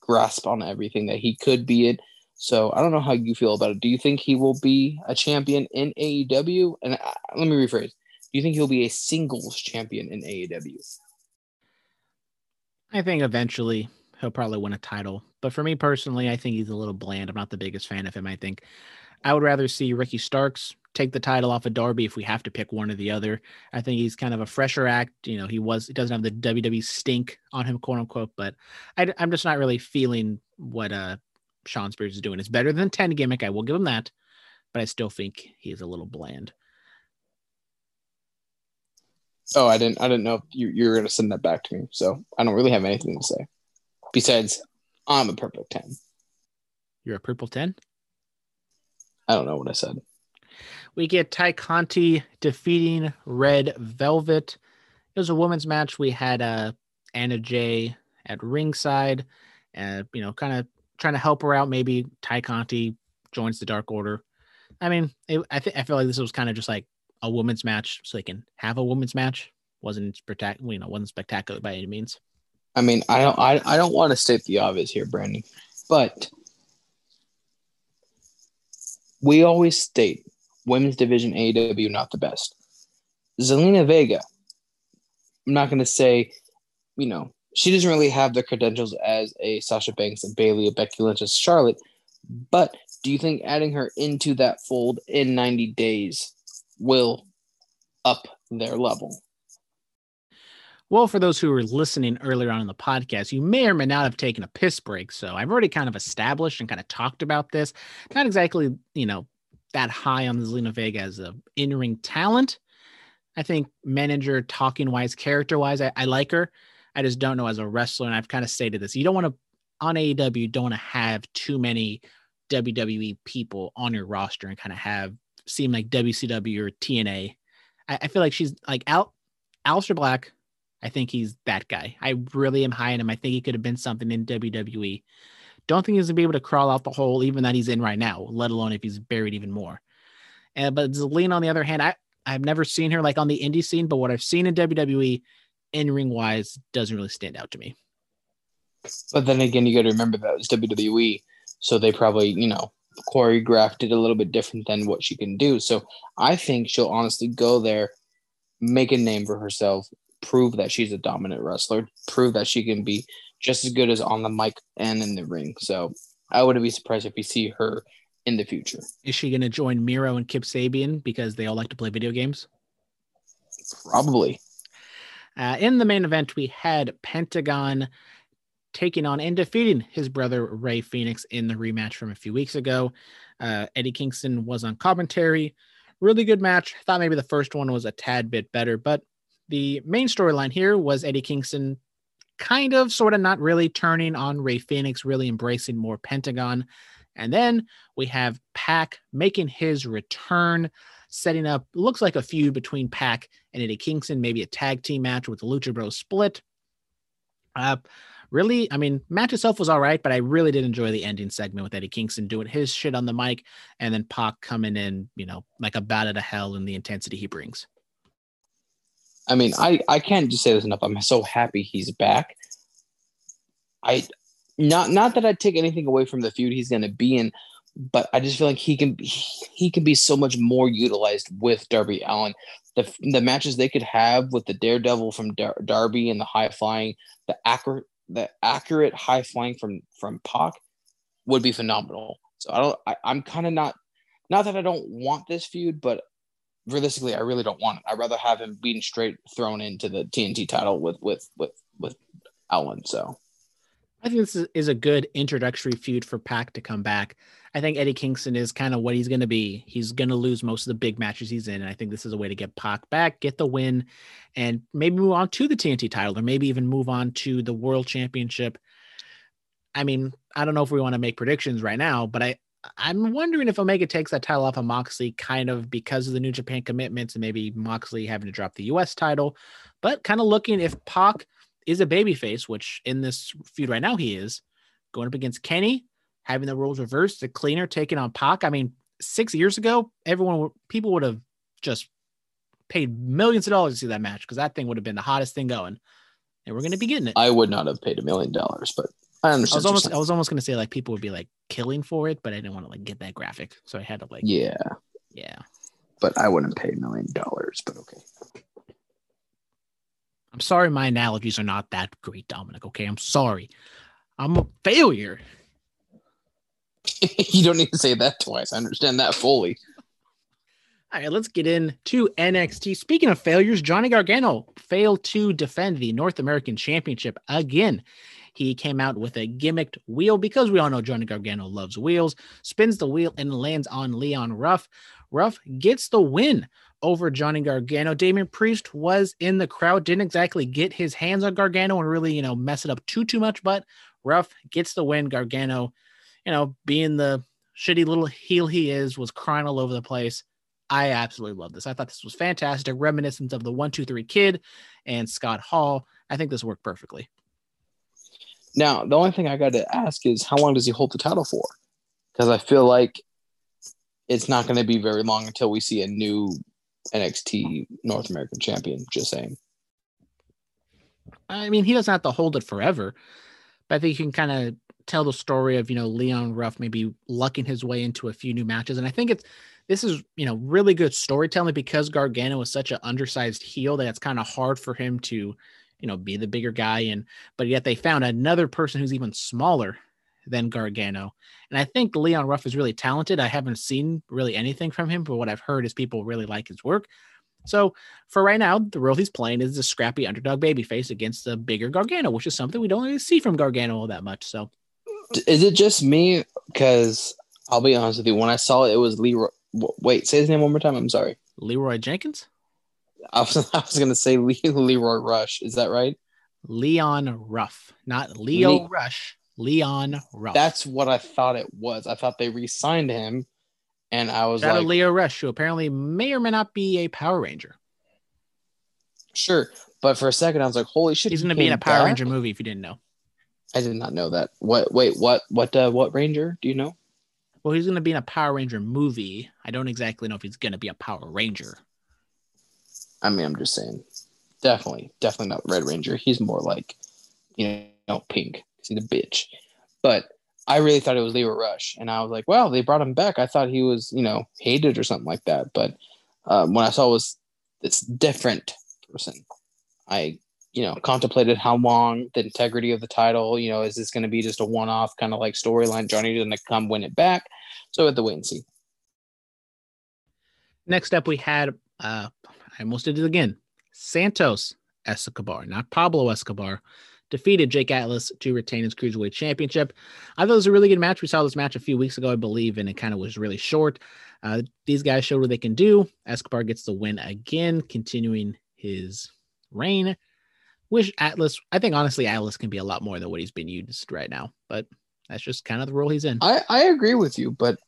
grasp on everything that he could be it. So I don't know how you feel about it. Do you think he will be a champion in A E W? And uh, let me rephrase. Do you think he'll be a singles champion in A E W? I think eventually he'll probably win a title. But for me personally, I think he's a little bland. I'm not the biggest fan of him. I think I would rather see Ricky Starks take the title off of Darby if we have to pick one or the other. I think he's kind of a fresher act. You know, he was, he doesn't have the W W E stink on him, quote unquote, but I, I'm just not really feeling what uh, Sean Spears is doing. It's better than ten gimmick. I will give him that, but I still think he's a little bland. Oh, I didn't, I didn't know if you, you were going to send that back to me. So I don't really have anything to say besides I'm a purple ten. You're a purple ten. I don't know what I said. We get Ty Conti defeating Red Velvet. It was a women's match. We had uh, Anna Jay at ringside, uh, you know, kind of trying to help her out. Maybe Ty Conti joins the Dark Order. I mean, it, I think I feel like this was kind of just like a women's match, so they can have a women's match. Wasn't spectacular, you know, wasn't spectacular by any means. I mean, I don't, I, I don't want to state the obvious here, Brandon, but we always state women's division A E W not the best. Zelina Vega, I'm not going to say, you know, she doesn't really have the credentials as a Sasha Banks, and Bayley, a Becky Lynch, and Charlotte. But do you think adding her into that fold in ninety days will up their level? Well, for those who were listening earlier on in the podcast, you may or may not have taken a piss break. So I've already kind of established and kind of talked about this. Not exactly, you know, that high on Zelina Vega as an in-ring talent. I think manager, talking-wise, character-wise, I, I like her. I just don't know as a wrestler, and I've kind of stated this. You don't want to, on A E W, you don't want to have too many W W E people on your roster and kind of have seem like W C W or T N A. I, I feel like she's like Al, Aleister Black. I think he's that guy. I really am high on him. I think he could have been something in W W E. Don't think he's going to be able to crawl out the hole even that he's in right now, let alone if he's buried even more. Uh, but Zelina, on the other hand, I, I've never seen her like on the indie scene, but what I've seen in W W E, in-ring-wise, doesn't really stand out to me. But then again, you got to remember that it's W W E, so they probably, you know, choreographed it a little bit different than what she can do. So I think she'll honestly go there, make a name for herself, prove that she's a dominant wrestler, prove that she can be just as good as on the mic and in the ring. So I wouldn't be surprised if we see her in the future. Is she going to join Miro and Kip Sabian because they all like to play video games? Probably. Uh, in the main event, we had Pentagon taking on and defeating his brother Ray Phoenix in the rematch from a few weeks ago. Uh, Eddie Kingston was on commentary. Really good match. Thought maybe the first one was a tad bit better, but the main storyline here was Eddie Kingston kind of, sort of, not really turning on Ray Phoenix, really embracing more Pentagon. And then we have Pac making his return, setting up, looks like a feud between Pac and Eddie Kingston, maybe a tag team match with the Lucha Bros split. Uh, really, I mean, match itself was all right, but I really did enjoy the ending segment with Eddie Kingston doing his shit on the mic and then Pac coming in, you know, like a bat out of hell and the intensity he brings. I mean, I, I can't just say this enough. I'm so happy he's back. I not not that I take anything away from the feud he's going to be in, but I just feel like he can he can be so much more utilized with Darby Allin. The the matches they could have with the Daredevil from Dar- Darby and the high flying, the accurate the accurate high flying from from Pac would be phenomenal. So I don't. I, I'm kind of not not that I don't want this feud, but realistically, I really don't want it. I'd rather have him being straight thrown into the T N T title with with with with Allen. So I think this is a good introductory feud for Pac to come back. I think Eddie Kingston is kind of what he's going to be. He's going to lose most of the big matches he's in, and I think this is a way to get Pac back, get the win, and maybe move on to the T N T title, or maybe even move on to the World Championship. I mean, I don't know if we want to make predictions right now, but I I'm wondering if Omega takes that title off of Moxley, kind of because of the New Japan commitments and maybe Moxley having to drop the U S title, but kind of looking if Pac is a babyface, which in this feud right now he is, going up against Kenny, having the roles reversed, the cleaner taking on Pac. I mean, six years ago, everyone, people would have just paid millions of dollars to see that match because that thing would have been the hottest thing going, and we're going to be getting it. I would not have paid a million dollars, but I understand. I was almost, I was almost going to say like people would be like killing for it, but I didn't want to like get that graphic, so I had to like. Yeah. Yeah. But I wouldn't pay a million dollars. But okay. I'm sorry, my analogies are not that great, Dominic. Okay, I'm sorry. I'm a failure. You don't need to say that twice. I understand that fully. All right, let's get into N X T. Speaking of failures, Johnny Gargano failed to defend the North American Championship again. He came out with a gimmicked wheel because we all know Johnny Gargano loves wheels, spins the wheel and lands on Leon Ruff. Ruff gets the win over Johnny Gargano. Damian Priest was in the crowd, didn't exactly get his hands on Gargano and really, you know, mess it up too, too much, but Ruff gets the win. Gargano, you know, being the shitty little heel he is, was crying all over the place. I absolutely love this. I thought this was fantastic. Reminiscence of the one two three Kid and Scott Hall. I think this worked perfectly. Now, the only thing I got to ask is how long does he hold the title for? Because I feel like it's not going to be very long until we see a new N X T North American champion, just saying. I mean, he doesn't have to hold it forever, but I think you can kind of tell the story of, you know, Leon Ruff maybe lucking his way into a few new matches. And I think it's this is, you know, really good storytelling because Gargano is such an undersized heel that it's kind of hard for him to, you know, be the bigger guy. And, but yet they found another person who's even smaller than Gargano. And I think Leon Ruff is really talented. I haven't seen really anything from him, but what I've heard is people really like his work. So for right now, the role he's playing is the scrappy underdog babyface against the bigger Gargano, which is something we don't really see from Gargano all that much. So is it just me? Because I'll be honest with you. When I saw it, it was Leroy. Wait, say his name one more time. I'm sorry. Leroy Jenkins. I was, I was going to say Le- Leroy Rush. Is that right? Leon Ruff. Not Leo Le- Rush. Leon Ruff. That's what I thought it was. I thought they re-signed him, and I was Shout like... Leo Rush, who apparently may or may not be a Power Ranger. Sure, but for a second, I was like, holy shit. He's going to be in a Power back? Ranger movie if you didn't know. I did not know that. What? Wait, what What? Uh, what Ranger? Do you know? Well, he's going to be in a Power Ranger movie. I don't exactly know if he's going to be a Power Ranger. I mean, I'm just saying, definitely, definitely not Red Ranger. He's more like, you know, Pink. He's a bitch. But I really thought it was Leo Rush. And I was like, wow, they brought him back. I thought he was, you know, hated or something like that. But um, when I saw it was this different person, I, you know, contemplated how long, the integrity of the title, you know, is this going to be just a one-off kind of like storyline? Johnny's going to come win it back. So we have to wait and see. Next up, we had... Uh, I almost did it again. Santos Escobar, not Pablo Escobar, defeated Jake Atlas to retain his Cruiserweight Championship. I thought it was a really good match. We saw this match a few weeks ago, I believe, and it kind of was really short. Uh, these guys showed what they can do. Escobar gets the win again, continuing his reign. Wish Atlas, I think, honestly, Atlas can be a lot more than what he's been used right now, but that's just kind of the role he's in. I, I agree with you, but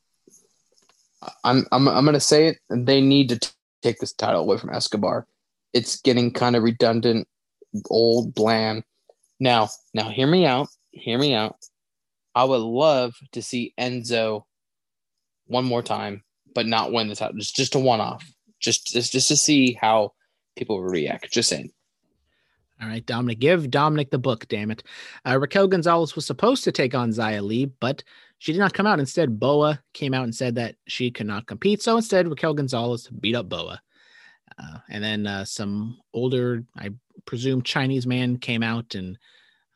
I'm I'm I'm going to say it. They need to t- take this title away from Escobar. It's getting kind of redundant, old, bland. Now, now, hear me out. Hear me out. I would love to see Enzo one more time, but not win the title. Just, just a one-off. Just, just, just to see how people react. Just saying. All right, Dominic, give Dominic the book, damn it. Uh, Raquel Gonzalez was supposed to take on Xia Li, but she did not come out. Instead, Boa came out and said that she could not compete. So instead, Raquel Gonzalez beat up Boa. Uh, and then uh, some older, I presume, Chinese man came out and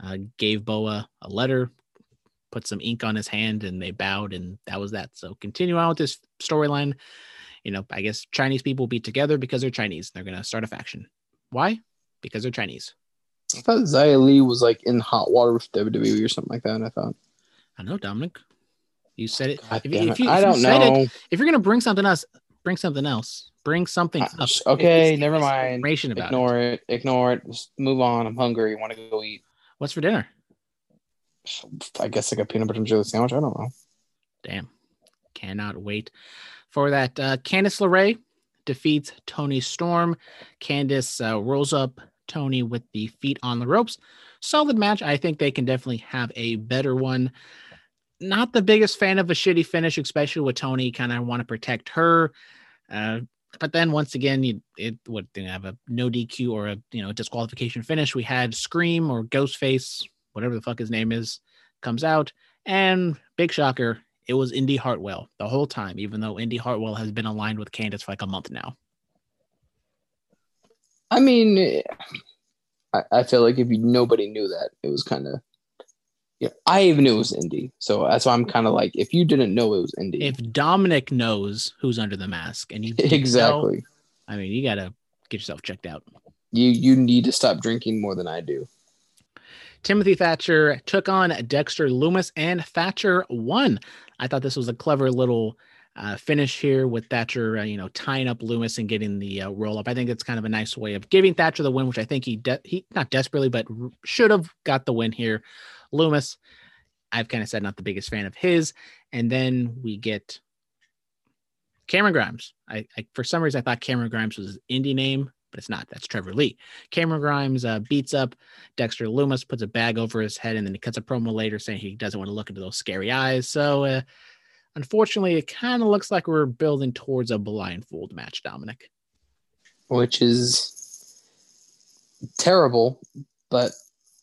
uh, gave Boa a letter, put some ink on his hand, and they bowed, and that was that. So continue on with this storyline. You know, I guess Chinese people will be together because they're Chinese. They're going to start a faction. Why? Because they're Chinese. I thought Xia Li was like in hot water with W W E or something like that. And I thought, I know, Dominic, you said it. If, you, if you, I if don't you said know. It, if you're gonna bring something else, bring something else. Bring something uh, up. Okay, it's, never it's mind. Ignore it. it. Ignore it. Just move on. I'm hungry. I want to go eat. What's for dinner? I guess like a peanut butter and jelly sandwich. I don't know. Damn, cannot wait for that. Uh, Candice LeRae defeats Toni Storm. Candice uh, rolls up Toni with the feet on the ropes. Solid match. I think they can definitely have a better one. Not the biggest fan of a shitty finish, especially with Toni. Kind of want to protect her, uh, but then once again, you, it would you know, have a no D Q or a you know disqualification finish. We had Scream or Ghostface, whatever the fuck his name is, comes out, and big shocker. It was Indy Hartwell the whole time, even though Indy Hartwell has been aligned with Candice for like a month now. I mean, I, I feel like if you, nobody knew that, it was kind of, yeah, you know, I even knew it was Indy. So that's why I'm kind of like, if you didn't know it was Indy. If Dominic knows who's under the mask and you exactly, know, I mean, you got to get yourself checked out. You, you need to stop drinking more than I do. Timothy Thatcher took on Dexter Lumis, and Thatcher won. I thought this was a clever little uh, finish here with Thatcher, uh, you know, tying up Lumis and getting the uh, roll up. I think it's kind of a nice way of giving Thatcher the win, which I think he de- he not desperately, but r- should have got the win here. Lumis, I've kind of said, not the biggest fan of his. And then we get Cameron Grimes. I, I for some reason I thought Cameron Grimes was his indie name, but it's not. That's Trevor Lee. Cameron Grimes uh, beats up Dexter Lumis, puts a bag over his head, and then he cuts a promo later saying he doesn't want to look into those scary eyes. So, uh, unfortunately, it kind of looks like we're building towards a blindfold match, Dominic. Which is terrible, but,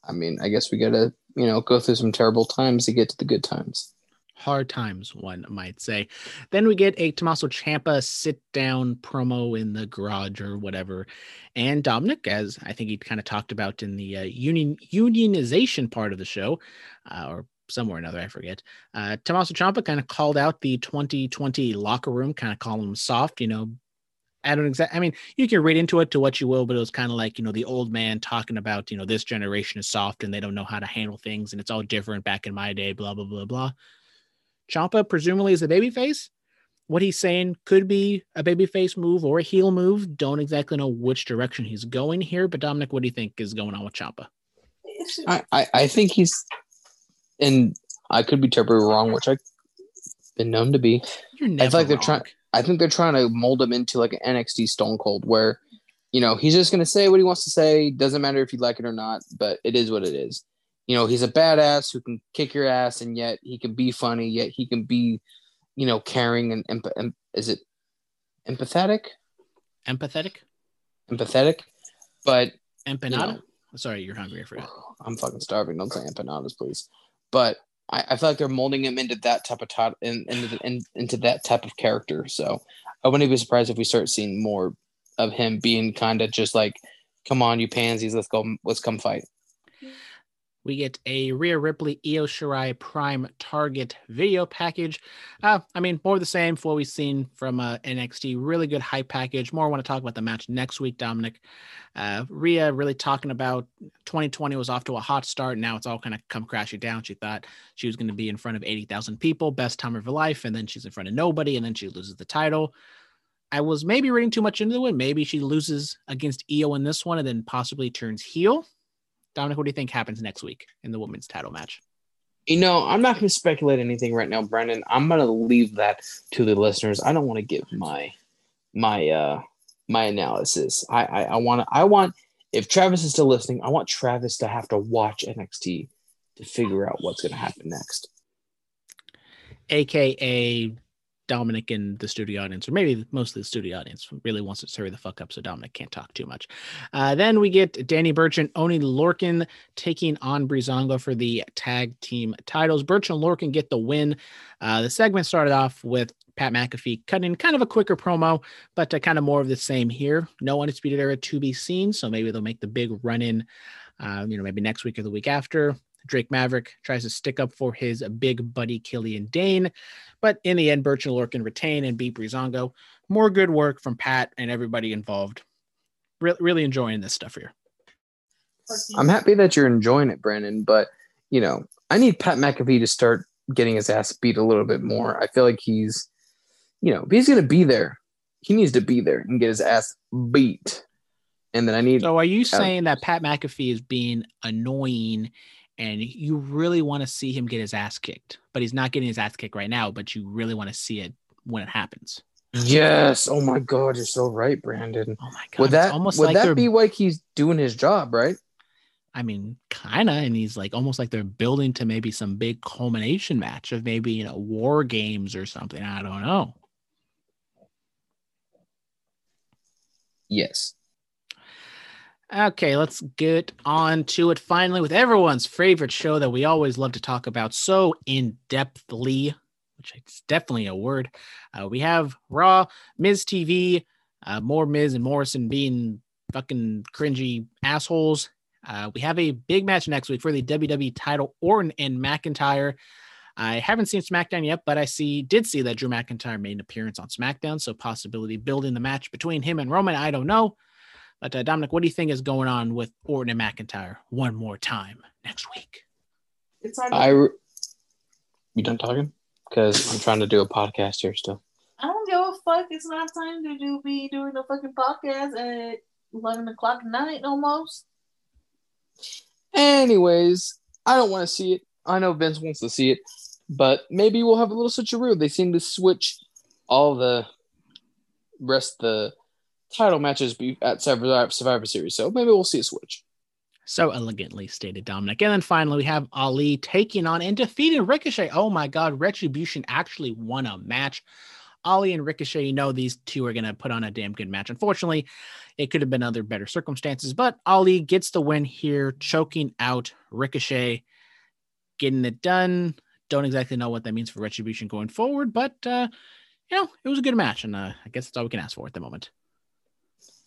I mean, I guess we got to, you know, go through some terrible times to get to the good times. Hard times, one might say. Then we get a Tommaso Ciampa sit-down promo in the garage or whatever. And Dominic, as I think he kind of talked about in the uh, union unionization part of the show, uh, or somewhere or another, I forget, uh, Tommaso Ciampa kind of called out the twenty twenty locker room, kind of calling them soft, you know. I don't exactly, I mean, you can read into it to what you will, but it was kind of like, you know, the old man talking about, you know, this generation is soft and they don't know how to handle things and it's all different back in my day, blah, blah, blah, blah. Ciampa presumably is a babyface. What he's saying could be a babyface move or a heel move. Don't exactly know which direction he's going here. But Dominic, what do you think is going on with Ciampa? I, I, I think he's, and I could be terribly wrong, which I've been known to be. You're never I feel like wrong. They're trying. I think they're trying to mold him into like an N X T Stone Cold, where you know he's just going to say what he wants to say. Doesn't matter if you like it or not, but it is what it is. You know, he's a badass who can kick your ass, and yet he can be funny, yet he can be, you know, caring and, emp- em- is it empathetic? Empathetic? Empathetic. But... Empanada? You know, sorry, you're hungry. I forgot. I'm fucking starving. Don't say empanadas, please. But I, I feel like they're molding him into that type of top, in, into, the, in, into that type of character. So I wouldn't be surprised if we start seeing more of him being kind of just like, come on, you pansies, let's go, let's come fight. we get a Rhea Ripley, Io Shirai Prime Target video package. Uh, I mean, more of the same for what we've seen from uh, N X T. Really good hype package. More want to talk about the match next week, Dominic. Uh, Rhea really talking about twenty twenty was off to a hot start. Now it's all kind of come crashing down. She thought she was going to be in front of eighty thousand people, best time of her life, and then she's in front of nobody, and then she loses the title. I was maybe reading too much into it. Maybe she loses against Io in this one and then possibly turns heel. Dominic, what do you think happens next week in the women's title match? You know, I'm not going to speculate anything right now, Brandon. I'm going to leave that to the listeners. I don't want to give my my uh, my analysis. I I, I want I want if Travis is still listening, I want Travis to have to watch N X T to figure out what's going to happen next. A K A Dominic in the studio audience, or maybe mostly the studio audience, really wants to hurry the fuck up so Dominic can't talk too much. Uh, then we get Danny Burch and Oney Lorcan taking on Breezango for the tag team titles. Burch and Lorcan get the win. Uh, the segment started off with Pat McAfee cutting kind of a quicker promo, but uh, kind of more of the same here. No Undisputed Era to be seen, so maybe they'll make the big run-in, uh, you know, maybe next week or the week after. Drake Maverick tries to stick up for his big buddy Killian Dane, but in the end, Burch and Lorcan retain and beat Breezango. More good work from Pat and everybody involved. Re- really enjoying this stuff here. I'm happy that you're enjoying it, Brandon, but, you know, I need Pat McAfee to start getting his ass beat a little bit more. I feel like he's, you know, if he's going to be there, he needs to be there and get his ass beat. And then I need... So are you saying that Pat McAfee is being annoying and you really want to see him get his ass kicked, but he's not getting his ass kicked right now, but you really want to see it when it happens? Yes. Oh my God. You're so right, Brandon. Oh my God. Would that, almost would like that be like he's doing his job, right? I mean, kind of. And he's like, almost like they're building to maybe some big culmination match of maybe, you know, War Games or something. I don't know. Yes. Okay, let's get on to it finally with everyone's favorite show that we always love to talk about so in-depthly, which is definitely a word. Uh, we have Raw, Miz T V, uh, more Miz and Morrison being fucking cringy assholes. Uh, we have a big match next week for the W W E title, Orton and McIntyre. I haven't seen SmackDown yet, but I see did see that Drew McIntyre made an appearance on SmackDown, so possibility building the match between him and Roman, I don't know. But, uh, Dominic, what do you think is going on with Orton and McIntyre one more time next week? It's on. I re- you done talking? Because I'm trying to do a podcast here still. I don't give a fuck. It's not time to do, be doing a fucking podcast at eleven o'clock at night almost. Anyways, I don't want to see it. I know Vince wants to see it. But maybe we'll have a little switcheroo. They seem to switch all the rest of the title matches at Survivor Series, so maybe we'll see a switch. So elegantly stated, Dominic. And then finally, we have Ali taking on and defeating Ricochet. Oh my God, Retribution actually won a match. Ali and Ricochet, you know these two are going to put on a damn good match. Unfortunately, it could have been other better circumstances, but Ali gets the win here, choking out Ricochet, getting it done. Don't exactly know what that means for Retribution going forward, but, uh, you know, it was a good match, and uh, I guess that's all we can ask for at the moment.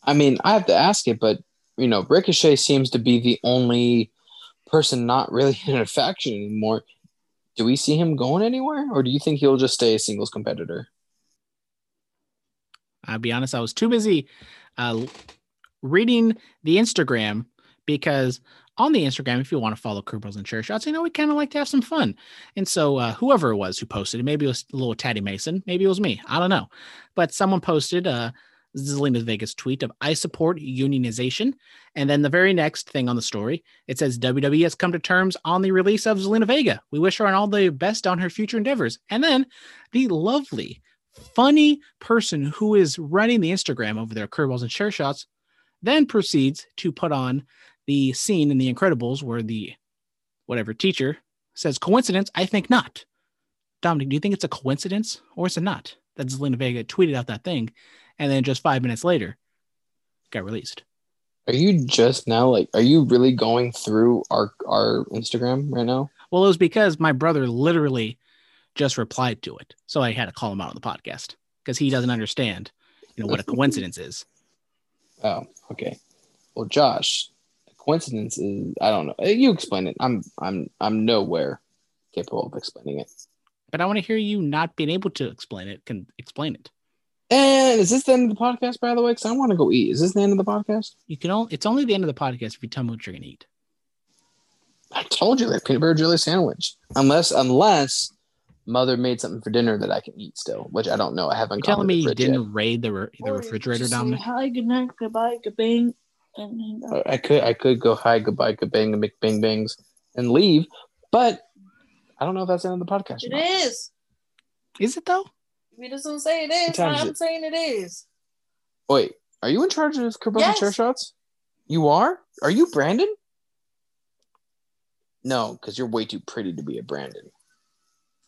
I mean, I have to ask it, but, you know, Ricochet seems to be the only person not really in a faction anymore. Do we see him going anywhere, or do you think he'll just stay a singles competitor? I'll be honest, I was too busy uh, reading the Instagram, because on the Instagram, if you want to follow Curveballs and Chair Shots, you know, we kind of like to have some fun. And so uh, whoever it was who posted it, maybe it was a little Taddy Mason, maybe it was me, I don't know. But someone posted... Uh, Zelina Vega's tweet of "I support unionization," and then the very next thing on the story it says W W E has come to terms on the release of Zelina Vega. We wish her all the best on her future endeavors. And then the lovely, funny person who is running the Instagram over there, Curveballs and Chair Shots, then proceeds to put on the scene in The Incredibles where the whatever teacher says, "Coincidence? I think not." Dominic, do you think it's a coincidence or is it not that Zelina Vega tweeted out that thing? And then just five minutes later, got released. Are you just now, like, are you really going through our, our Instagram right now? Well, it was because my brother literally just replied to it. So I had to call him out on the podcast because he doesn't understand, you know, what a coincidence is. Oh, okay. Well, Josh, a coincidence is, I don't know. You explain it. I'm I'm I'm nowhere capable of explaining it. But I want to hear you not being able to explain it. Can explain it. And is this the end of the podcast, by the way? Because I want to go eat. Is this the end of the podcast? You can only, it's only the end of the podcast if you tell me what you're gonna eat. I told you that peanut butter jelly sandwich. Unless unless mother made something for dinner that I can eat still, which I don't know. I haven't. You're telling me you didn't yet. Raid the re- the or refrigerator, Dominic? Hi, good night, goodbye, kabang. And I could I could go hi, goodbye, kabang, and make bing bangs and leave, but I don't know if that's the end of the podcast. It is. Is it though? We just don't say it is. I'm it? saying it is. Wait, are you in charge of Curveballs yes. and Chair Shots? You are? Are you Brandon? No, because you're way too pretty to be a Brandon.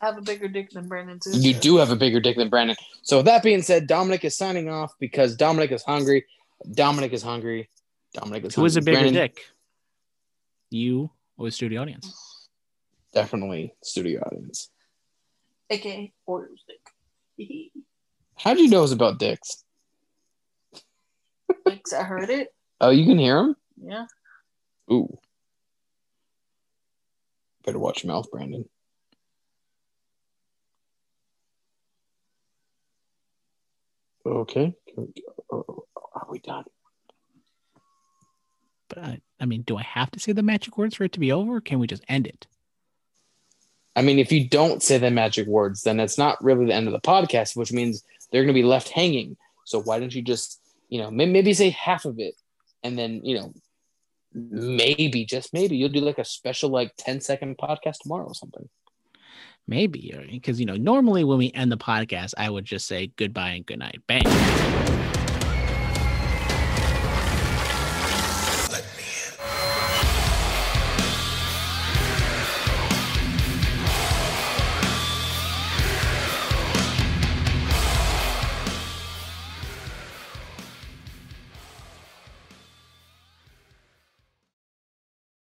I have a bigger dick than Brandon, too. You do have a bigger dick than Brandon. So with that being said, Dominic is signing off because Dominic is hungry. Dominic is hungry. Dominic is hungry. Who is a bigger Brandon. dick? You or the studio audience? Definitely studio audience. A K A Warriors dick. How do you know it's about dicks? Dicks, I heard it. Oh, you can hear him? Yeah. Ooh. Better watch your mouth, Brandon. Okay. Are we done? But I, I mean, do I have to say the magic words for it to be over, or can we just end it? I mean, if you don't say the magic words, then it's not really the end of the podcast, which means they're going to be left hanging. So why don't you just, you know, maybe say half of it, and then, you know, maybe, just maybe, you'll do like a special like ten-second podcast tomorrow or something. Maybe, because, you know, normally when we end the podcast, I would just say goodbye and good night. Bang.